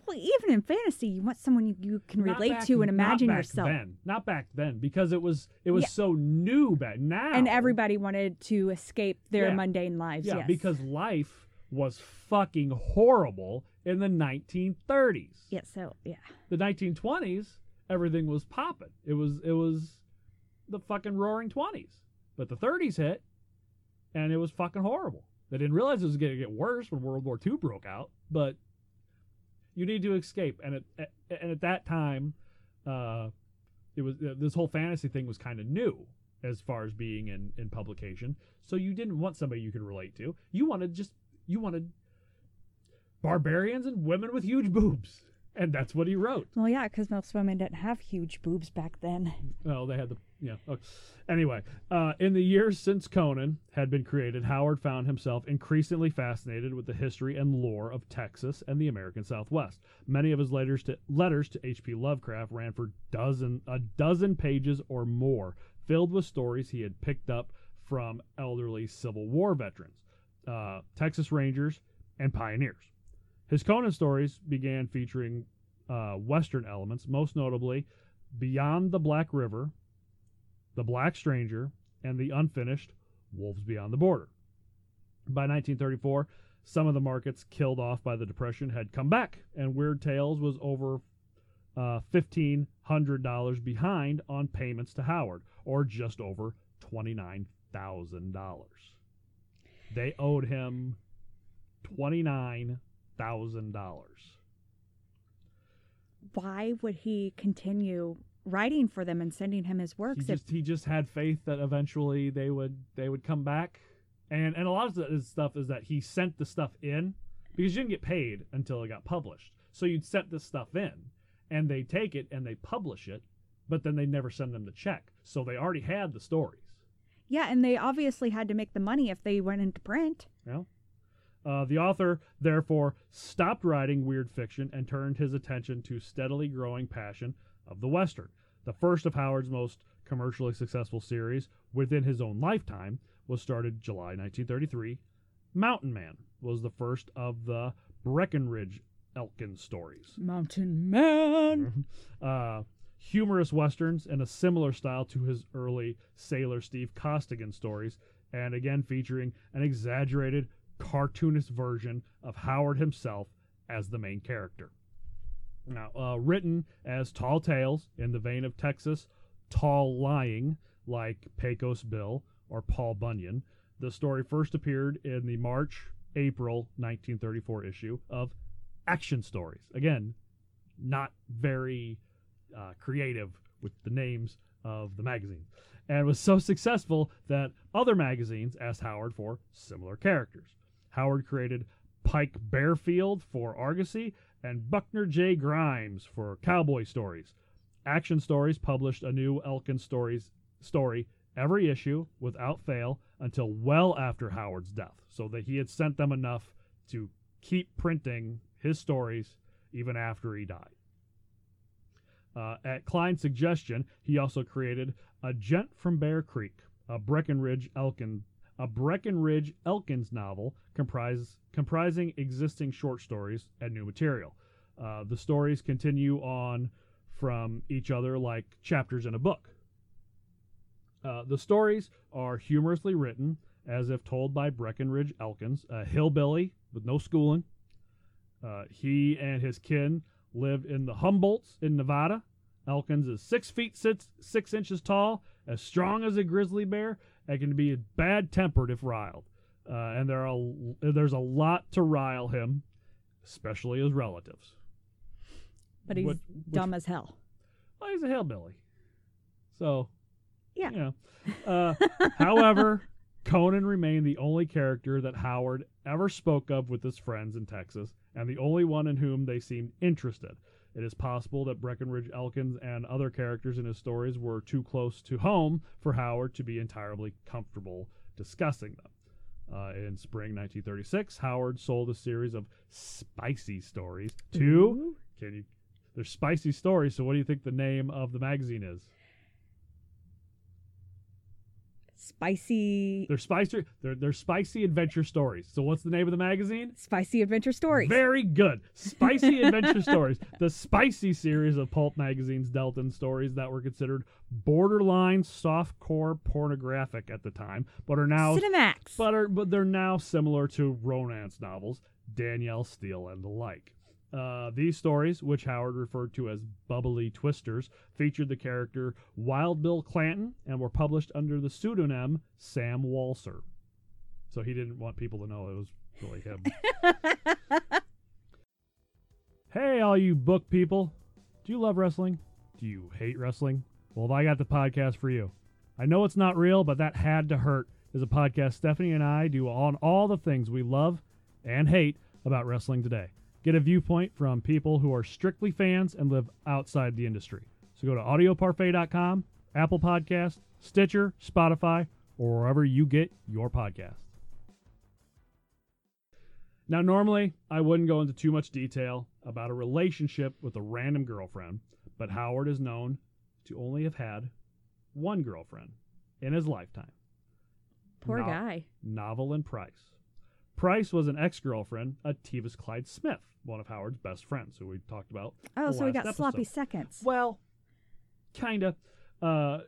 Well, even in fantasy, you want someone you, you can relate back, to and imagine not back yourself. Then. Not back then, because it was it was yeah. so new back now. And everybody wanted to escape their yeah. mundane lives. Yeah, yes. Because life was fucking horrible in the nineteen thirties. Yeah, so yeah. The nineteen twenties, everything was popping. It was it was the fucking roaring twenties. But the thirties hit, and it was fucking horrible. They didn't realize it was going to get worse when World War Two broke out, but. You need to escape, and at and at that time, uh, it was uh, this whole fantasy thing was kind of new as far as being in, in publication. So you didn't want somebody you could relate to. You wanted just you wanted barbarians and women with huge boobs, and that's what he wrote. Well, yeah, because most women didn't have huge boobs back then. Well, they had the yeah. Okay. Anyway, uh, in the years since Conan had been created, Howard found himself increasingly fascinated with the history and lore of Texas and the American Southwest. Many of his letters to letters to H P Lovecraft ran for dozen a dozen pages or more, filled with stories he had picked up from elderly Civil War veterans, uh, Texas Rangers, and pioneers. His Conan stories began featuring uh, Western elements, most notably Beyond the Black River, The Black Stranger, and the unfinished Wolves Beyond the Border. By nineteen thirty-four, some of the markets killed off by the Depression had come back, and Weird Tales was over uh, fifteen hundred dollars behind on payments to Howard, or just over twenty-nine thousand dollars. They owed him twenty-nine thousand dollars. Why would he continue writing for them and sending him his works? He just, if... he just had faith that eventually they would they would come back. And and a lot of the stuff is that he sent the stuff in, because you didn't get paid until it got published. So you'd sent this stuff in, and they take it and they publish it, but then they never send them the check. So they already had the stories. Yeah, and they obviously had to make the money if they went into print. Yeah. Uh, the author, therefore, stopped writing weird fiction and turned his attention to steadily growing passion of the Western. The first of Howard's most commercially successful series within his own lifetime was started July nineteen thirty-three. Mountain Man was the first of the Breckinridge Elkins stories. Mountain Man! uh, humorous Westerns in a similar style to his early Sailor Steve Costigan stories, and again featuring an exaggerated cartoonist version of Howard himself as the main character. Now, uh, written as tall tales in the vein of Texas tall lying, like Pecos Bill or Paul Bunyan, the story first appeared in the March April nineteen thirty-four issue of Action Stories. Again, not very uh, creative with the names of the magazine, and was so successful that other magazines asked Howard for similar characters. Howard created Pike Bearfield for Argosy and Buckner J. Grimes for Cowboy Stories. Action Stories published a new Elkins stories story every issue without fail until well after Howard's death, so that he had sent them enough to keep printing his stories even after he died. Uh, at Klein's suggestion, he also created A Gent from Bear Creek, a Breckinridge Elkin, a Breckinridge Elkins novel comprise, comprising existing short stories and new material. Uh, the stories continue on from each other like chapters in a book. Uh, the stories are humorously written, as if told by Breckinridge Elkins, a hillbilly with no schooling. Uh, he and his kin lived in the Humboldts in Nevada. Elkins is six feet six, six inches tall, as strong as a grizzly bear, and can be bad-tempered if riled. Uh, and there are there's a lot to rile him, especially his relatives. But he's which, dumb which, as hell. Well, he's a hillbilly. So, yeah. You know. uh, however, Conan remained the only character that Howard ever spoke of with his friends in Texas, and the only one in whom they seemed interested. It is possible that Breckinridge Elkins and other characters in his stories were too close to home for Howard to be entirely comfortable discussing them. Uh, in spring nineteen thirty-six, Howard sold a series of Spicy Stories to... Ooh. Can you? They're Spicy Stories, so what do you think the name of the magazine is? Spicy... They're spicy. They're, they're Spicy Adventure Stories. So what's the name of the magazine? Spicy Adventure Stories. Very good. Spicy Adventure Stories. The Spicy series of pulp magazines dealt in stories that were considered borderline softcore pornographic at the time, but are now... Cinemax. But, are, but they're now similar to romance novels, Danielle Steele and the like. Uh, these stories, which Howard referred to as bubbly twisters, featured the character Wild Bill Clanton and were published under the pseudonym Sam Walser. So he didn't want people to know it was really him. Hey, all you book people. Do you love wrestling? Do you hate wrestling? Well, I got the podcast for you. I know it's not real, but That Had to Hurt is a podcast Stephanie and I do on all the things we love and hate about wrestling today. Get a viewpoint from people who are strictly fans and live outside the industry. So go to audio parfait dot com, Apple Podcasts, Stitcher, Spotify, or wherever you get your podcasts. Now, normally, I wouldn't go into too much detail about a relationship with a random girlfriend, but Howard is known to only have had one girlfriend in his lifetime. Poor no- guy. Novelyn Price. Price was an ex-girlfriend of Tevis Clyde Smith, one of Howard's best friends, who we talked about. Oh, so we got episode. Sloppy seconds. Well, kind of. Uh,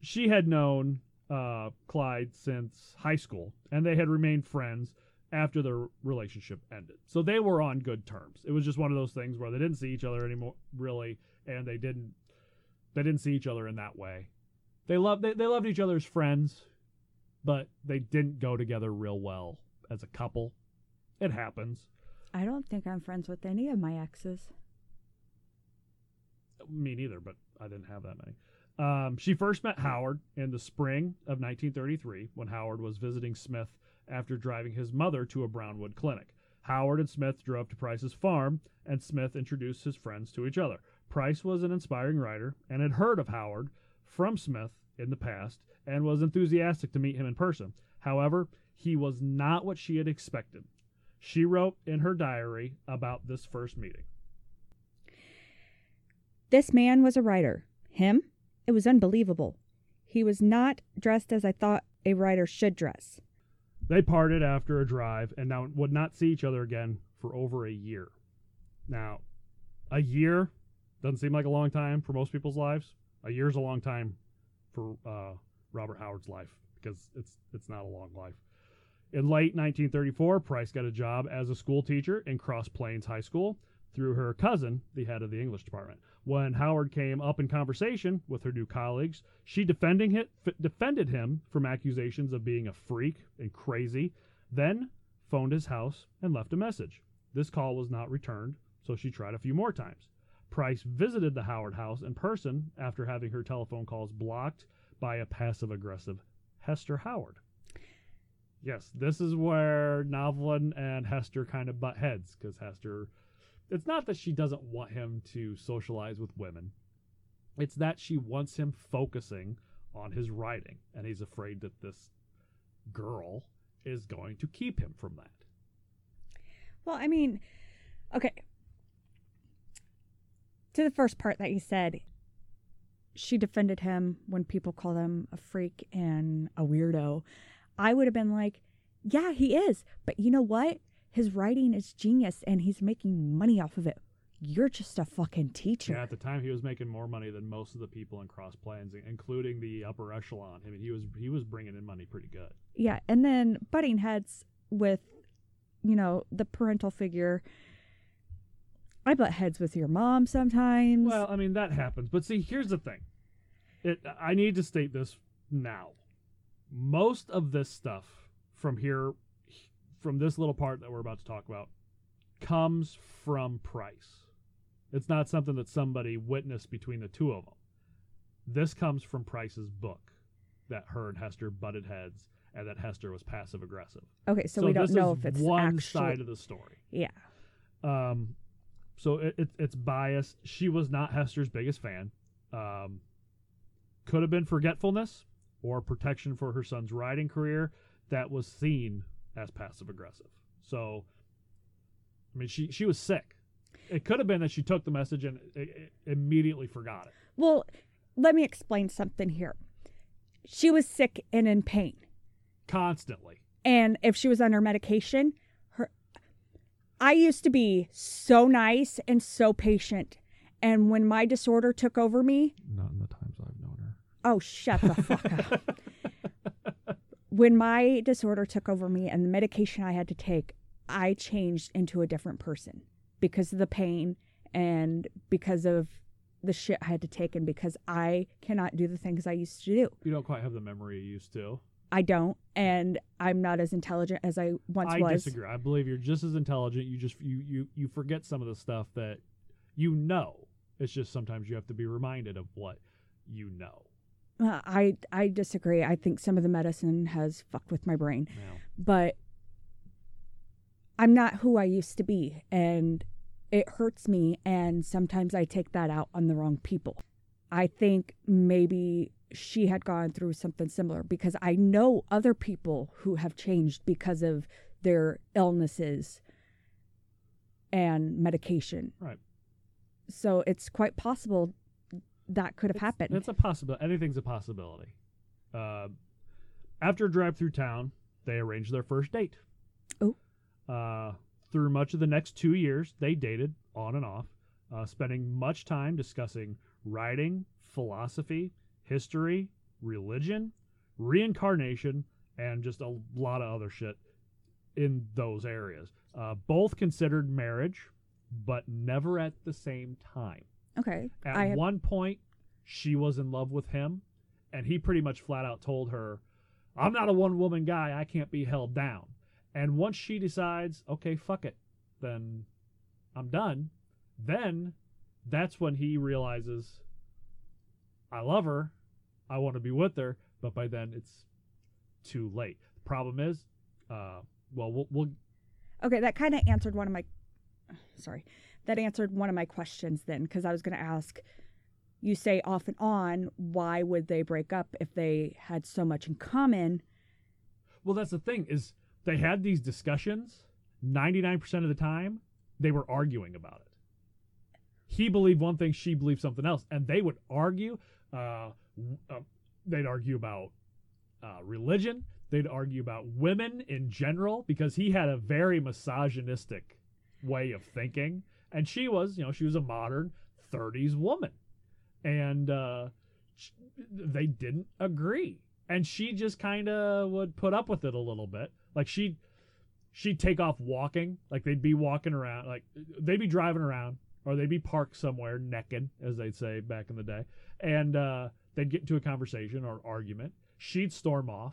she had known uh, Clyde since high school, and they had remained friends after their relationship ended. So they were on good terms. It was just one of those things where they didn't see each other anymore, really, and they didn't they didn't see each other in that way. They loved they, they loved each other as friends, but they didn't go together real well as a couple. It happens. I don't think I'm friends with any of my exes. Me neither, but I didn't have that many. Um, she first met Howard in the spring of nineteen thirty-three when Howard was visiting Smith after driving his mother to a Brownwood clinic. Howard and Smith drove to Price's farm, and Smith introduced his friends to each other. Price was an inspiring writer and had heard of Howard from Smith in the past and was enthusiastic to meet him in person. However, he was not what she had expected. She wrote in her diary about this first meeting. This man was a writer. Him? It was unbelievable. He was not dressed as I thought a writer should dress. They parted after a drive and now would not see each other again for over a year. Now, a year doesn't seem like a long time for most people's lives. A year's a long time for uh, Robert Howard's life because it's it's not a long life. In late nineteen thirty-four, Price got a job as a school teacher in Cross Plains High School through her cousin, the head of the English department. When Howard came up in conversation with her new colleagues, she defending him, f- defended him from accusations of being a freak and crazy, then phoned his house and left a message. This call was not returned, so she tried a few more times. Price visited the Howard house in person after having her telephone calls blocked by a passive-aggressive Hester Howard. Yes, this is where Novlin and Hester kind of butt heads, because Hester... It's not that she doesn't want him to socialize with women. It's that she wants him focusing on his writing, and he's afraid that this girl is going to keep him from that. Well, I mean, okay. To the first part that you said, she defended him when people call him a freak and a weirdo. I would have been like, yeah, he is. But you know what? His writing is genius, and he's making money off of it. You're just a fucking teacher. Yeah, at the time, he was making more money than most of the people in Cross Plains, including the upper echelon. I mean, he was he was bringing in money pretty good. Yeah, and then butting heads with, you know, the parental figure. I butt heads with your mom sometimes. Well, I mean, that happens. But see, here's the thing. It, I need to state this now. Most of this stuff from here... from this little part that we're about to talk about comes from Price. It's not something that somebody witnessed between the two of them. This comes from Price's book that her and Hester butted heads and that Hester was passive aggressive. Okay. So, so we don't know if it's one actually... side of the story. Yeah. Um, so it, it, it's biased. She was not Hester's biggest fan. Um, could have been forgetfulness or protection for her son's writing career that was seen as passive-aggressive. So, I mean, she, she was sick. It could have been that she took the message and it, it immediately forgot it. Well, let me explain something here. She was sick and in pain. Constantly. And if she was on her medication, her... I used to be so nice and so patient. And when my disorder took over me... Not in the times I've known her. Oh, shut the fuck up. When my disorder took over me and the medication I had to take, I changed into a different person because of the pain and because of the shit I had to take and because I cannot do the things I used to do. You don't quite have the memory you used to. I don't, and I'm not as intelligent as I once I was. I disagree. I believe you're just as intelligent. You just you, you, you forget some of the stuff that you know. It's just sometimes you have to be reminded of what you know. Uh, I I disagree. I think some of the medicine has fucked with my brain. No. But I'm not who I used to be, and it hurts me, and sometimes I take that out on the wrong people. I think maybe she had gone through something similar because I know other people who have changed because of their illnesses and medication. Right. So it's quite possible that could have it's, happened. It's a possibility. Anything's a possibility. Uh, after a drive through town, they arranged their first date. Oh. Uh, through much of the next two years, they dated on and off, uh, spending much time discussing writing, philosophy, history, religion, reincarnation, and just a lot of other shit. in those areas. Uh, both considered marriage, but never at the same time. Okay. At I have... one point, she was in love with him, and he pretty much flat out told her, I'm not a one-woman guy. I can't be held down. And once she decides, okay, fuck it, then I'm done, then that's when he realizes, I love her, I want to be with her, but by then it's too late. The problem is, uh, well, we'll... we'll... Okay, that kind of answered one of my... Sorry. That answered one of my questions then, because I was going to ask, you say off and on, why would they break up if they had so much in common? Well, that's the thing, is they had these discussions. ninety-nine percent of the time, they were arguing about it. He believed one thing, she believed something else. And they would argue. Uh, uh, they'd argue about uh, religion. They'd argue about women in general, because he had a very misogynistic way of thinking. And she was, you know, she was a modern thirties woman. And uh, she, they didn't agree. And she just kind of would put up with it a little bit. Like she, she'd take off walking. Like they'd be walking around. Like they'd be driving around. Or they'd be parked somewhere, necking, as they'd say back in the day. And uh, they'd get into a conversation or argument. She'd storm off.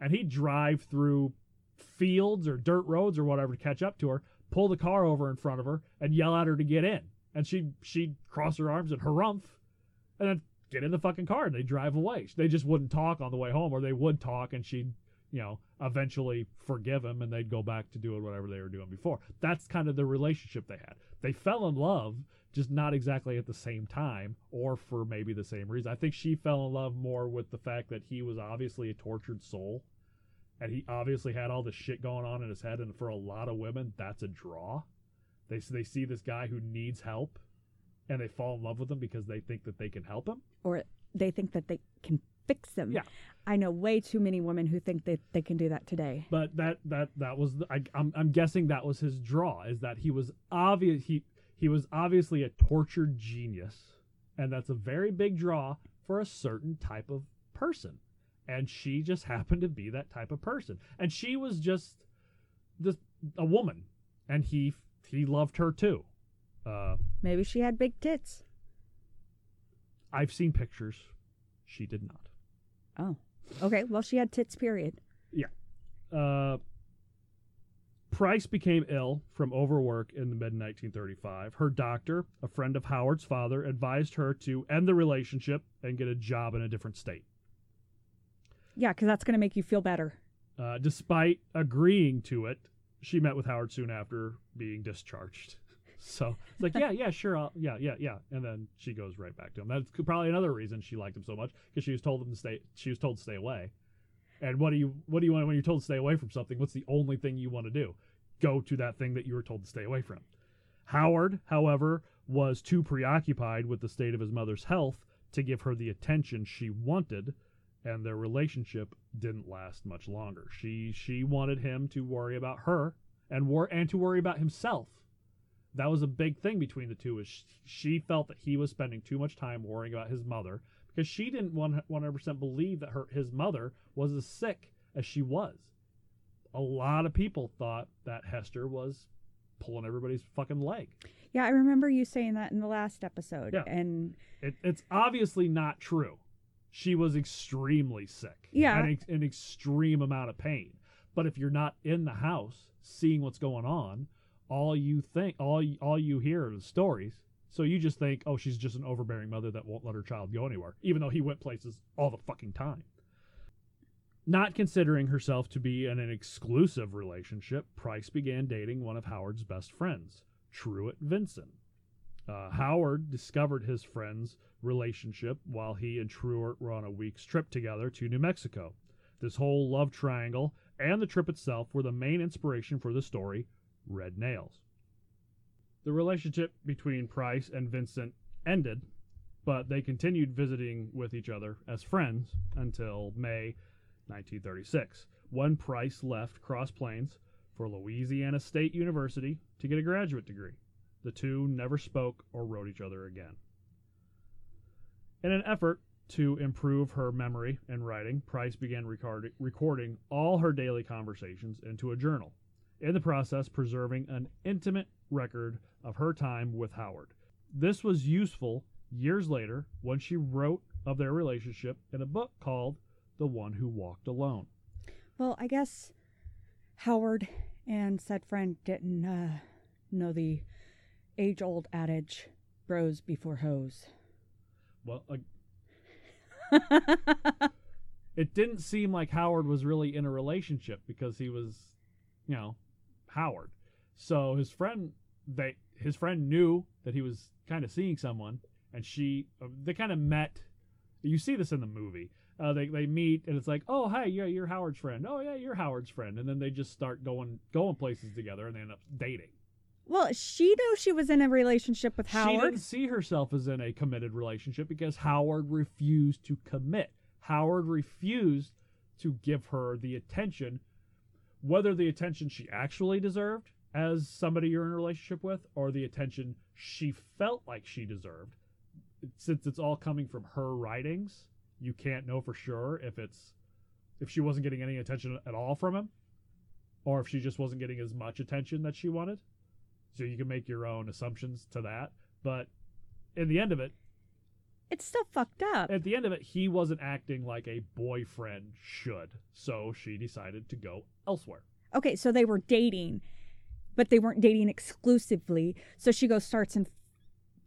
And he'd drive through fields or dirt roads or whatever to catch up to her, pull the car over in front of her, and yell at her to get in. And she'd, she'd cross her arms and harumph, and then get in the fucking car, and they'd drive away. They just wouldn't talk on the way home, or they would talk, and she'd, you know, eventually forgive him, and they'd go back to doing whatever they were doing before. That's kind of the relationship they had. They fell in love, just not exactly at the same time, or for maybe the same reason. I think she fell in love more with the fact that he was obviously a tortured soul, and he obviously had all this shit going on in his head, and for a lot of women, that's a draw. They, they see this guy who needs help, and they fall in love with him because they think that they can help him. Or they think that they can fix him. Yeah. I know way too many women who think that they can do that today. But that that that was the, I, I'm I'm guessing that was his draw, is that he was obvious he he was obviously a tortured genius, and that's a very big draw for a certain type of person, and she just happened to be that type of person, and she was just this a woman, and he he loved her too. Uh, Maybe she had big tits. I've seen pictures. She did not. Oh. Okay, well, she had tits, period. Yeah. Uh, Price became ill from overwork in the mid nineteen thirty-five. Her doctor, a friend of Howard's father, advised her to end the relationship and get a job in a different state. Yeah, because that's going to make you feel better. Uh, despite agreeing to it, she met with Howard soon after being discharged. So it's like, yeah, yeah, sure. I'll, yeah, yeah, yeah. And then she goes right back to him. That's probably another reason she liked him so much, because she was told him to stay. She was told to stay away. And what do you what do you want when you're told to stay away from something? What's the only thing you want to do? Go to that thing that you were told to stay away from. Howard, however, was too preoccupied with the state of his mother's health to give her the attention she wanted, and their relationship didn't last much longer. She she wanted him to worry about her and wor- and to worry about himself. That was a big thing between the two, is she felt that he was spending too much time worrying about his mother, because she didn't one hundred percent believe that her his mother was as sick as she was. A lot of people thought that Hester was pulling everybody's fucking leg. Yeah, I remember you saying that in the last episode. Yeah. And it, it's obviously not true. She was extremely sick. Yeah. And an extreme amount of pain. But if you're not in the house seeing what's going on, All you think, all all you hear are the stories. So you just think, oh, she's just an overbearing mother that won't let her child go anywhere, even though he went places all the fucking time. Not considering herself to be in an exclusive relationship, Price began dating one of Howard's best friends, Truett Vinson. Uh, Howard discovered his friend's relationship while he and Truett were on a week's trip together to New Mexico. This whole love triangle and the trip itself were the main inspiration for the story, Red Nails. The relationship between Price and Vincent ended, but they continued visiting with each other as friends until May nineteen thirty-six, when Price left Cross Plains for Louisiana State University to get a graduate degree. The two never spoke or wrote each other again. In an effort to improve her memory and writing, Price began record- recording all her daily conversations into a journal. in the process preserving an intimate record of her time with Howard. This was useful years later when she wrote of their relationship in a book called The One Who Walked Alone. Well, I guess Howard and said friend didn't uh, know the age-old adage, bros before hoes. Well, uh, it didn't seem like Howard was really in a relationship because he was, you know, Howard. So his friend, they his friend knew that he was kind of seeing someone, and she, they kind of met. You see this in the movie. Uh, they they meet, and it's like, oh, hey, yeah, you're Howard's friend. Oh, yeah, you're Howard's friend. And then they just start going going places together, and they end up dating. Well, she knew she was in a relationship with Howard. She didn't see herself as in a committed relationship because Howard refused to commit. Howard refused to give her the attention, whether the attention she actually deserved as somebody you're in a relationship with or the attention she felt like she deserved. Since it's all coming from her writings, you can't know for sure if it's if she wasn't getting any attention at all from him or if she just wasn't getting as much attention that she wanted. So you can make your own assumptions to that. But in the end of it... It's still fucked up. At the end of it, he wasn't acting like a boyfriend should. So she decided to go elsewhere. Okay, so they were dating, but they weren't dating exclusively. So she goes, starts and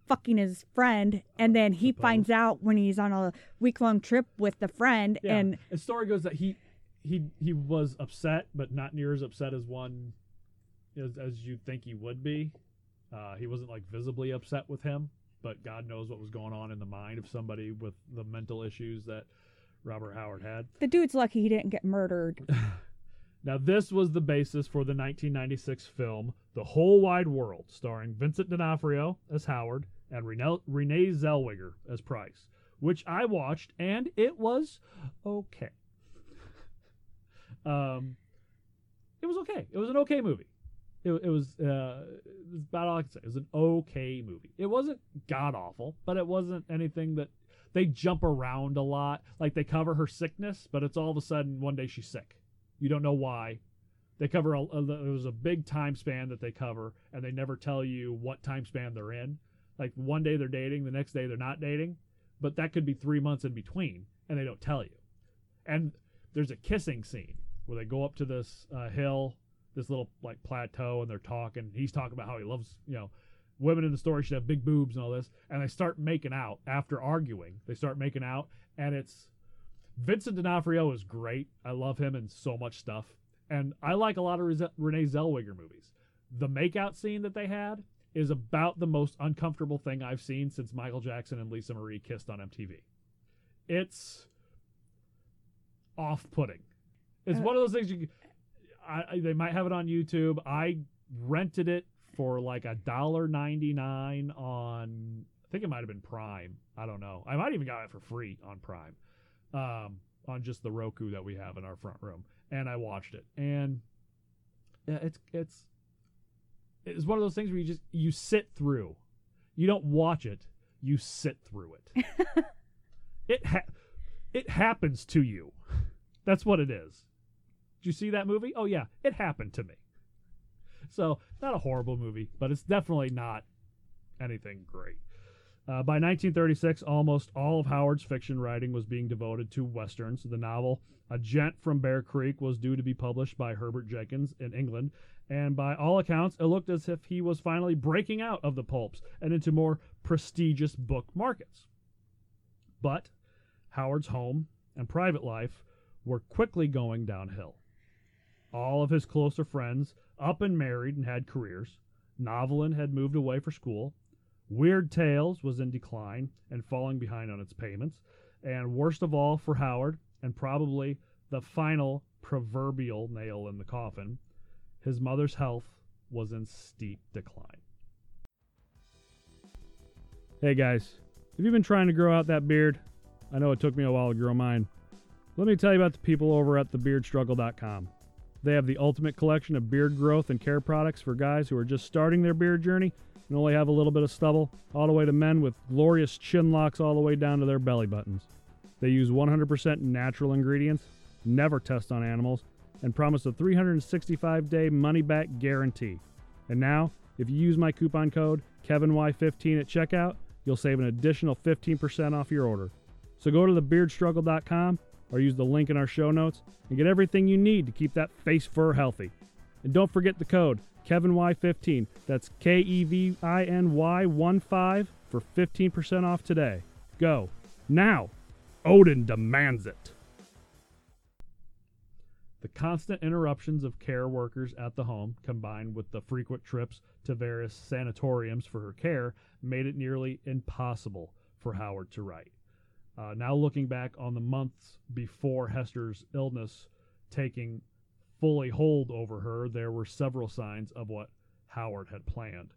fucking his friend, and then he finds out when he's on a week-long trip with the friend. Yeah. And the story goes that he he he was upset, but not near as upset as one... As, as you'd think he would be. Uh, he wasn't like visibly upset with him, but God knows what was going on in the mind of somebody with the mental issues that Robert Howard had. The dude's lucky he didn't get murdered. Now, this was the basis for the nineteen ninety-six film The Whole Wide World, starring Vincent D'Onofrio as Howard and Renee, Renee Zellweger as Price, which I watched, and it was okay. um, It was okay. It was an okay movie. It, it was uh, about all I can say. It was an okay movie. It wasn't god-awful, but it wasn't anything that... They jump around a lot. Like, they cover her sickness, but it's all of a sudden one day she's sick. You don't know why. They cover... A, a, there was a big time span that they cover, and they never tell you what time span they're in. Like, one day they're dating, the next day they're not dating, but that could be three months in between, and they don't tell you. And there's a kissing scene where they go up to this uh, hill... this little like plateau, and they're talking. He's talking about how he loves, you know, women in the story should have big boobs and all this. And they start making out after arguing. They start making out, and it's Vincent D'Onofrio is great. I love him in so much stuff, and I like a lot of Re- Renee Zellweger movies. The makeout scene that they had is about the most uncomfortable thing I've seen since Michael Jackson and Lisa Marie kissed on M T V. It's off-putting. It's uh, one of those things you. I, they might have it on YouTube. I rented it for like a dollar ninety-nine on, I think it might have been Prime. I don't know. I might even got it for free on Prime, um, on just the Roku that we have in our front room. And I watched it. And yeah, it's it's it's one of those things where you just you sit through. You don't watch it. You sit through it. it ha- it happens to you. That's what it is. Did you see that movie? Oh, yeah. It happened to me. So, not a horrible movie, but it's definitely not anything great. Uh, by nineteen thirty-six, almost all of Howard's fiction writing was being devoted to Westerns. The novel A Gent from Bear Creek was due to be published by Herbert Jenkins in England, and by all accounts, it looked as if he was finally breaking out of the pulps and into more prestigious book markets. But Howard's home and private life were quickly going downhill. All of his closer friends up and married and had careers. Novelin had moved away for school. Weird Tales was in decline and falling behind on its payments. And worst of all for Howard, and probably the final proverbial nail in the coffin, his mother's health was in steep decline. Hey guys, have you been trying to grow out that beard? I know it took me a while to grow mine. Let me tell you about the people over at the beard struggle dot com. They have the ultimate collection of beard growth and care products for guys who are just starting their beard journey and only have a little bit of stubble, all the way to men with glorious chin locks all the way down to their belly buttons. They use one hundred percent natural ingredients, never test on animals, and promised a three hundred sixty-five day money-back guarantee. And now, if you use my coupon code Kevin Y fifteen at checkout, you'll save an additional fifteen percent off your order. So go to the beard struggle dot com or use the link in our show notes and get everything you need to keep that face fur healthy. And don't forget the code Kevin Y fifteen. That's K E V I N Y one five for fifteen percent off today. Go. Now, Odin demands it. The constant interruptions of care workers at the home, combined with the frequent trips to various sanatoriums for her care, made it nearly impossible for Howard to write. Uh, now looking back on the months before Hester's illness taking fully hold over her, there were several signs of what Howard had planned.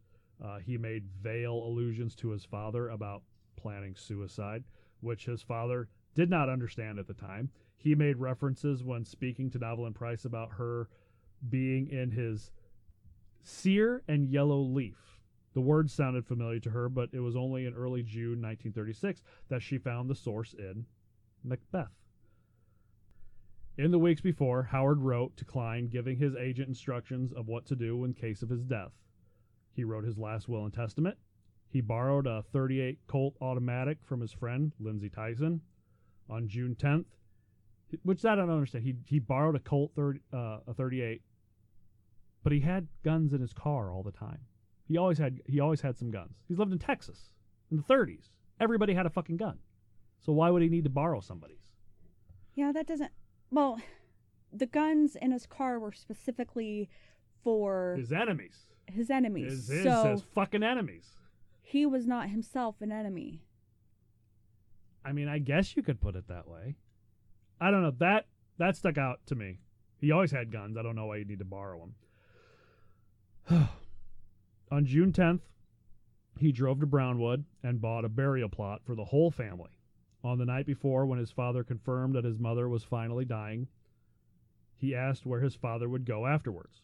Uh, he made veiled allusions to his father about planning suicide, which his father did not understand at the time. He made references when speaking to Novelyn Price about her being in his sear and yellow leaf. The words sounded familiar to her, but it was only in early June nineteen thirty-six that she found the source in Macbeth. In the weeks before, Howard wrote to Klein giving his agent instructions of what to do in case of his death. He wrote his last will and testament. He borrowed a thirty-eight Colt automatic from his friend, Lindsey Tyson. On June tenth, which I don't understand. He he borrowed a Colt thirty, uh, a thirty-eight, but he had guns in his car all the time. He always had he always had some guns. He's lived in Texas in the thirties. Everybody had a fucking gun, so why would he need to borrow somebody's? Yeah, that doesn't. Well, the guns in his car were specifically for his enemies. His enemies. His, his, so his fucking enemies. He was not himself an enemy. I mean, I guess you could put it that way. I don't know. That that stuck out to me. He always had guns. I don't know why you'd need to borrow them. On June tenth, he drove to Brownwood and bought a burial plot for the whole family. On the night before, when his father confirmed that his mother was finally dying, he asked where his father would go afterwards.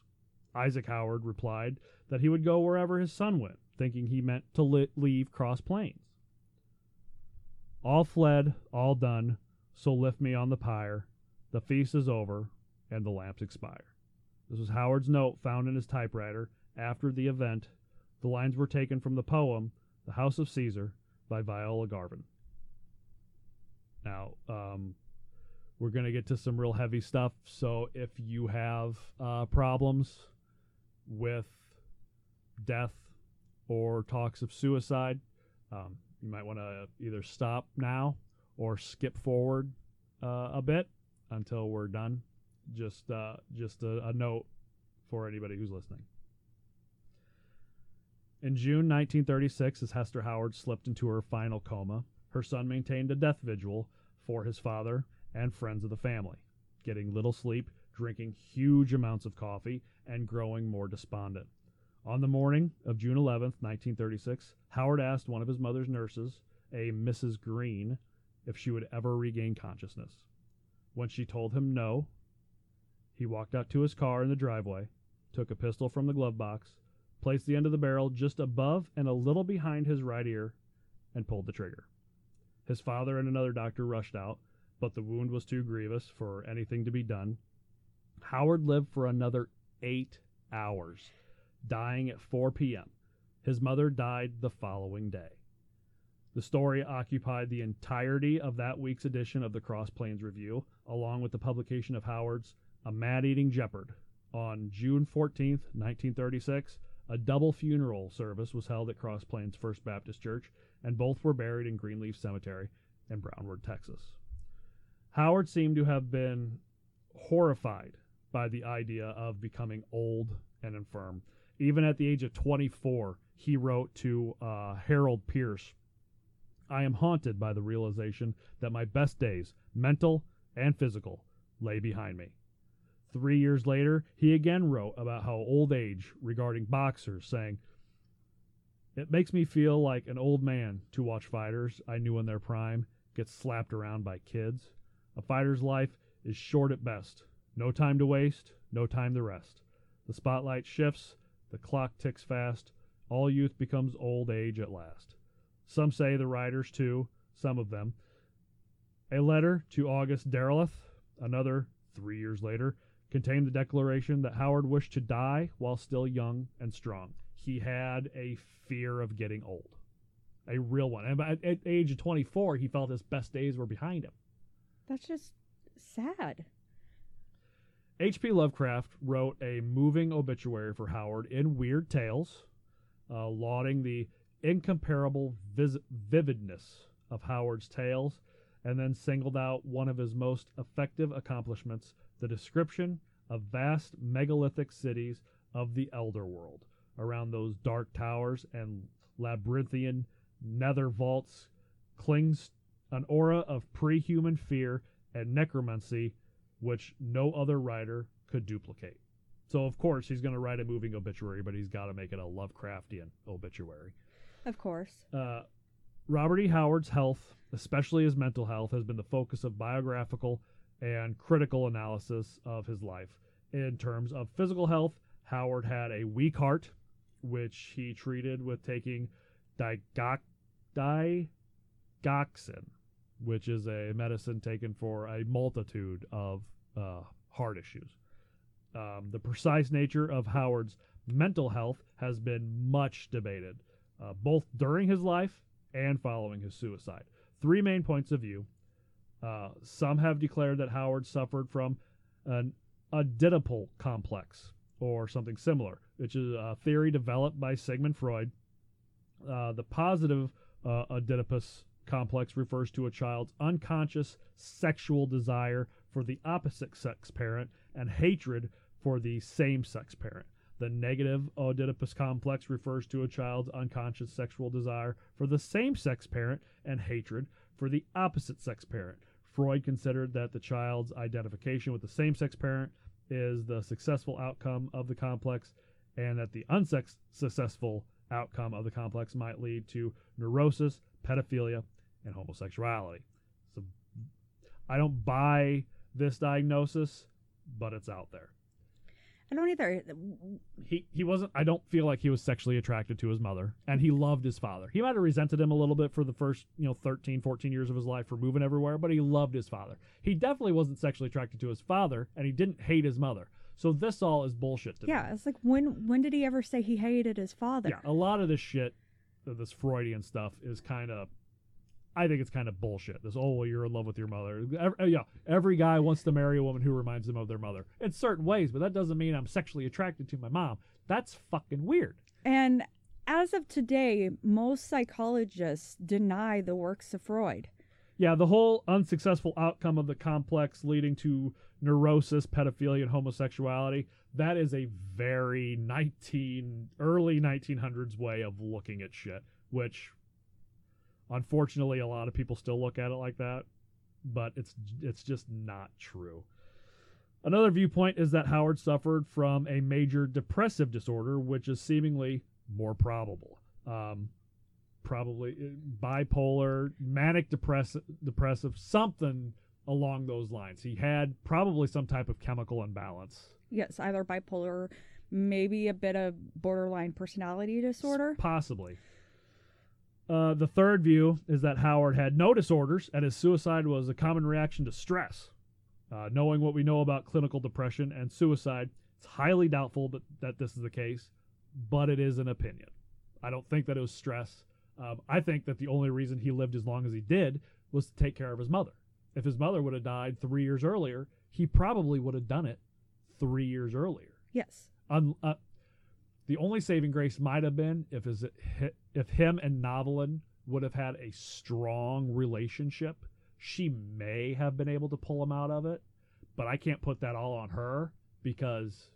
Isaac Howard replied that he would go wherever his son went, thinking he meant to li- leave Cross Plains. All fled, all done. So lift me on the pyre, the feast is over, and the lamps expire. This was Howard's note found in his typewriter after the event. The lines were taken from the poem, The House of Caesar, by Viola Garvin. Now, um, we're going to get to some real heavy stuff, so if you have uh, problems with death or talks of suicide, um, you might want to either stop now or skip forward uh, a bit until we're done. Just uh, just a, a note for anybody who's listening. In June nineteen thirty-six, as Hester Howard slipped into her final coma, her son maintained a death vigil for his father and friends of the family, getting little sleep, drinking huge amounts of coffee, and growing more despondent. On the morning of June eleventh, nineteen thirty-six, Howard asked one of his mother's nurses, a Missus Green, if she would ever regain consciousness. When she told him no, he walked out to his car in the driveway, took a pistol from the glove box, placed the end of the barrel just above and a little behind his right ear, and pulled the trigger. His father and another doctor rushed out, but the wound was too grievous for anything to be done. Howard lived for another eight hours, dying at four p.m. His mother died the following day. The story occupied the entirety of that week's edition of the Cross Plains Review, along with the publication of Howard's A Mad-Eating Jeopard. On June fourteenth, nineteen thirty-six, a double funeral service was held at Cross Plains First Baptist Church, and both were buried in Greenleaf Cemetery in Brownwood, Texas. Howard seemed to have been horrified by the idea of becoming old and infirm. Even at the age of twenty-four, he wrote to uh, Harold Pierce, I am haunted by the realization that my best days, mental and physical, lay behind me. Three years later, he again wrote about how old age regarding boxers, saying, it makes me feel like an old man to watch fighters I knew in their prime get slapped around by kids. A fighter's life is short at best. No time to waste, no time to rest. The spotlight shifts, the clock ticks fast, all youth becomes old age at last. Some say the writers, too, some of them. A letter to August Derleth, another three years later, contained the declaration that Howard wished to die while still young and strong. He had a fear of getting old, a real one. And at, at age of twenty-four, he felt his best days were behind him. That's just sad. H P. Lovecraft wrote a moving obituary for Howard in Weird Tales, uh, lauding the incomparable vis- vividness of Howard's tales, and then singled out one of his most effective accomplishments, the description of vast megalithic cities of the Elder World, around those dark towers and labyrinthian nether vaults clings an aura of pre-human fear and necromancy which no other writer could duplicate. So, of course, he's going to write a moving obituary, but he's got to make it a Lovecraftian obituary. Of course. Uh, Robert E. Howard's health, especially his mental health, has been the focus of biographical and critical analysis of his life. In terms of physical health, Howard had a weak heart, which he treated with taking digoxin, which is a medicine taken for a multitude of uh, heart issues. Um, the precise nature of Howard's mental health has been much debated, uh, both during his life and following his suicide. Three main points of view. Uh, some have declared that Howard suffered from an Oedipal complex or something similar, which is a theory developed by Sigmund Freud. Uh, the positive uh, Oedipus complex refers to a child's unconscious sexual desire for the opposite sex parent and hatred for the same sex parent. The negative Oedipus complex refers to a child's unconscious sexual desire for the same sex parent and hatred for the opposite sex parent. Freud considered that the child's identification with the same sex parent is the successful outcome of the complex, and that the unsuccessful outcome of the complex might lead to neurosis, pedophilia, and homosexuality. So I don't buy this diagnosis, but it's out there. I don't either. He he wasn't. I don't feel like he was sexually attracted to his mother, and he loved his father. He might have resented him a little bit for the first, you know, thirteen, fourteen years of his life for moving everywhere, but he loved his father. He definitely wasn't sexually attracted to his father, and he didn't hate his mother. So this all is bullshit to me. Yeah, it's like, when when did he ever say he hated his father? Yeah, a lot of this shit, this Freudian stuff, is kind of, I think it's kind of bullshit. This, oh, well, you're in love with your mother. Every, yeah, every guy wants to marry a woman who reminds them of their mother in certain ways, but that doesn't mean I'm sexually attracted to my mom. That's fucking weird. And as of today, most psychologists deny the works of Freud. Yeah, the whole unsuccessful outcome of the complex leading to neurosis, pedophilia, and homosexuality, that is a very nineteen early nineteen hundreds way of looking at shit, which... unfortunately, a lot of people still look at it like that, but it's it's just not true. Another viewpoint is that Howard suffered from a major depressive disorder, which is seemingly more probable. Um, probably bipolar, manic depress- depressive, something along those lines. He had probably some type of chemical imbalance. Yes, either bipolar, maybe a bit of borderline personality disorder. Possibly. Uh, the third view is that Howard had no disorders, and his suicide was a common reaction to stress. Uh, knowing what we know about clinical depression and suicide, it's highly doubtful but, that this is the case, but it is an opinion. I don't think that it was stress. Um, I think that the only reason he lived as long as he did was to take care of his mother. If his mother would have died three years earlier, he probably would have done it three years earlier. Yes. Um, uh, The only saving grace might have been if his, if him and Novelin would have had a strong relationship. She may have been able to pull him out of it, but I can't put that all on her because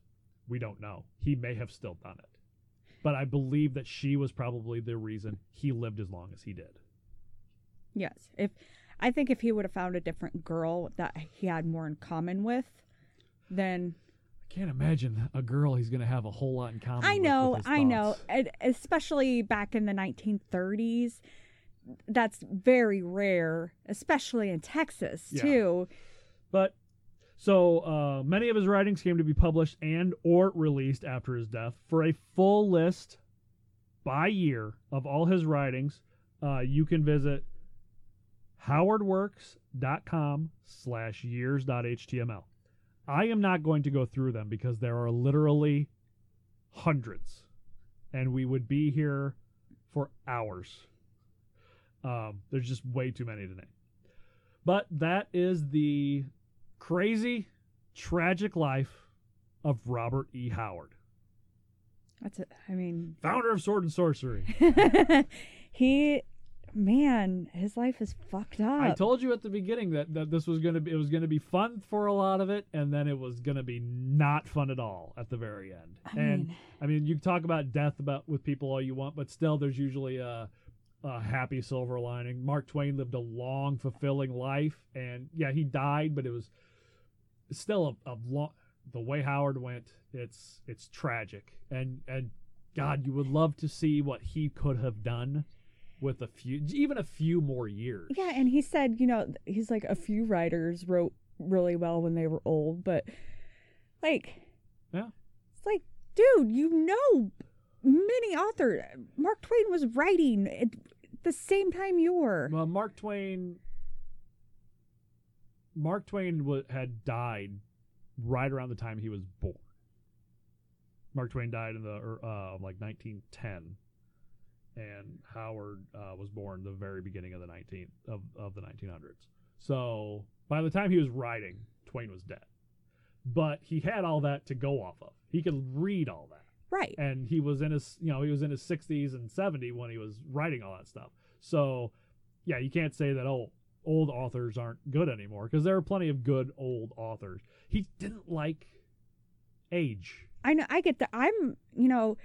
we don't know. He may have still done it. But I believe that she was probably the reason he lived as long as he did. Yes. If I think if he would have found a different girl that he had more in common with, then... can't imagine a girl he's going to have a whole lot in common. I know, with, with I know. And especially back in the nineteen thirties, that's very rare, especially in Texas, yeah. too. But so uh, many of his writings came to be published and or released after his death. For a full list by year of all his writings, uh, you can visit howardworks dot com slash years dot h t m l. I am not going to go through them because there are literally hundreds, and we would be here for hours. Um, there's just way too many to name. But that is the crazy, tragic life of Robert E. Howard. That's it. I mean, founder of Sword and Sorcery. He, man, his life is fucked up. I told you at the beginning that, that this was going to be, it was going to be fun for a lot of it, and then it was going to be not fun at all at the very end. I and mean, I mean, you talk about death about with people all you want, but still there's usually a, a happy silver lining. Mark Twain lived a long, fulfilling life, and yeah, he died, but it was still a, a long, the way Howard went, it's it's tragic. And and God, you would love to see what he could have done with a few, even a few more years. Yeah, and he said, you know, he's like, a few writers wrote really well when they were old, but like, yeah, it's like, dude, you know, many authors, Mark Twain was writing at the same time you were. Well, Mark Twain, Mark Twain w- had died right around the time he was born. Mark Twain died in the uh, like nineteen ten, and Howard uh, was born the very beginning of the nineteenth of, of the nineteen hundreds. So by the time he was writing, Twain was dead, but he had all that to go off of. He could read all that, right? And he was in his, you know, he was in his sixties and seventies when he was writing all that stuff. So yeah, you can't say that old old authors aren't good anymore, because there are plenty of good old authors. He didn't like age. I know. I get that. I'm, you know,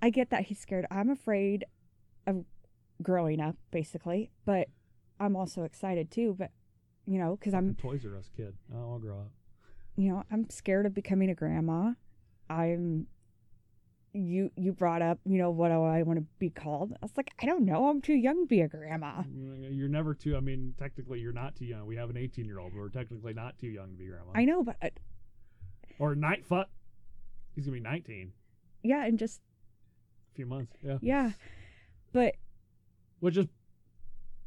I get that he's scared. I'm afraid of growing up, basically, but I'm also excited too. But you know, because I'm a Toys R Us kid. I'll grow up. You know, I'm scared of becoming a grandma. I'm. You you brought up, you know, what do I want to be called? I was like, I don't know. I'm too young to be a grandma. You're never too. I mean, technically, you're not too young. We have an eighteen-year-old. We're technically not too young to be grandma. I know, but I, or night fuck. He's gonna be nineteen. Yeah, in just a few months. Yeah. Yeah, but which is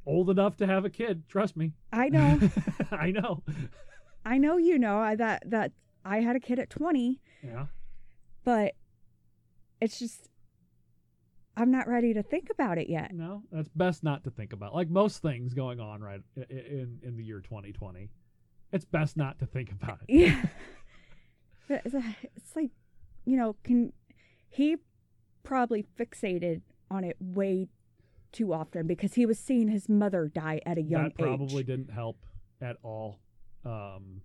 old enough to have a kid. Trust me. I know. I know. I know. You know. I that that I had a kid at twenty. Yeah. But. It's just, I'm not ready to think about it yet. No, that's best not to think about. Like most things going on right in, in the year twenty twenty, it's best not to think about it. Yeah. It's like, you know, can he probably fixated on it way too often because he was seeing his mother die at a young age. That probably age. Didn't help at all. Um,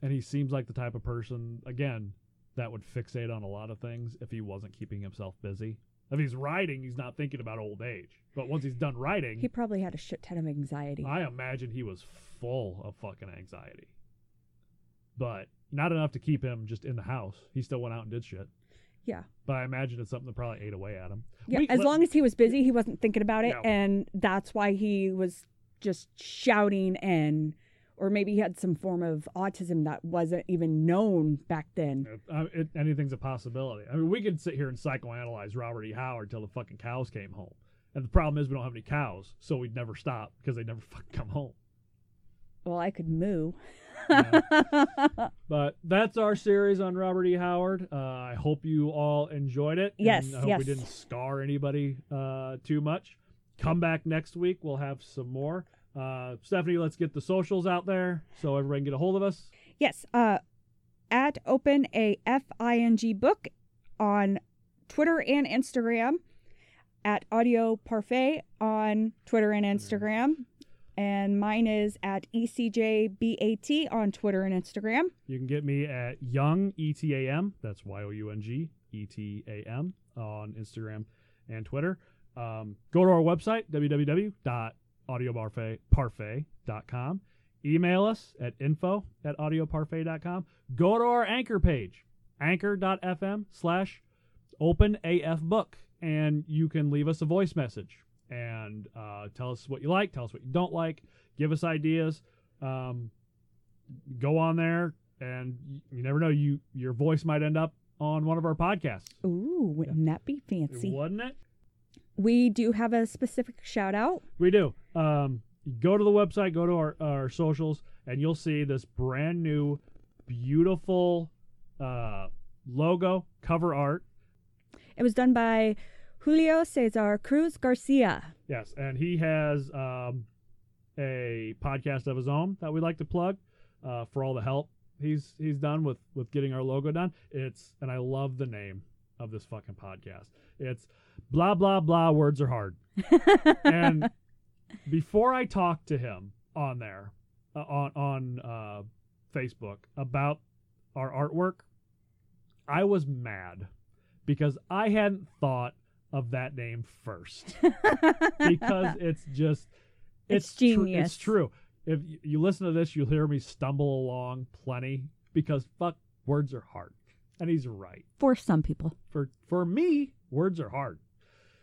and he seems like the type of person, again, that would fixate on a lot of things if he wasn't keeping himself busy. If he's writing, he's not thinking about old age. But once he's done writing... He probably had a shit ton of anxiety. I imagine he was full of fucking anxiety. But not enough to keep him just in the house. He still went out and did shit. Yeah. But I imagine it's something that probably ate away at him. Yeah, we, as let, long as he was busy, he wasn't thinking about it. No. And that's why he was just shouting and... Or maybe he had some form of autism that wasn't even known back then. Uh, it, anything's a possibility. I mean, we could sit here and psychoanalyze Robert E. Howard till the fucking cows came home. And the problem is we don't have any cows, so we'd never stop because they'd never fucking come home. Well, I could moo. Yeah. But that's our series on Robert E. Howard. Uh, I hope you all enjoyed it. Yes, and I hope yes. we didn't scar anybody uh, too much. Come back next week. We'll have some more. Uh, Stephanie, let's get the socials out there so everyone can get a hold of us. Yes. Uh, at Open A F I N G Book on Twitter and Instagram. At Audio Parfait on Twitter and Instagram. And mine is at E C J B A T on Twitter and Instagram. You can get me at Young E T A M. That's Y O U N G E T A M on Instagram and Twitter. Um, go to our website, www dot audio parfait dot com. Email us at info at audio parfait dot com. Go to our Anchor page, anchor dot f m slash open a f book, and you can leave us a voice message and uh, tell us what you like, tell us what you don't like, give us ideas. Um, go on there, and you, you never know, you your voice might end up on one of our podcasts. Ooh, wouldn't yeah. that be fancy? Wouldn't it? We do have a specific shout out. We do. Um, go to the website, go to our, our socials, and you'll see this brand new beautiful uh, logo, cover art. It was done by Julio Cesar Cruz Garcia. Yes, and he has um, a podcast of his own that we like to plug uh, for all the help he's he's done with, with getting our logo done. It's and I love the name of this fucking podcast. It's Blah, Blah, Blah, Words Are Hard. And before I talked to him on there, uh, on, on uh, Facebook, about our artwork, I was mad because I hadn't thought of that name first. Because it's just... It's, it's genius. Tr- it's true. If you listen to this, you'll hear me stumble along plenty because fuck, words are hard. And he's right. For some people. For for me, words are hard.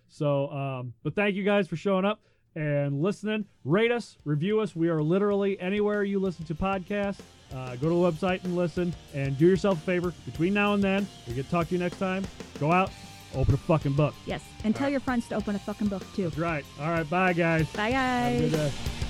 So, um, but thank you guys for showing up and listening. Rate us, review us. We are literally anywhere you listen to podcasts. Uh, go to the website and listen. And do yourself a favor. Between now and then, we get to talk to you next time. Go out, open a fucking book. Yes, and All tell right. your friends to open a fucking book, too. That's right. All right, bye, guys. Bye, guys. Have a good day.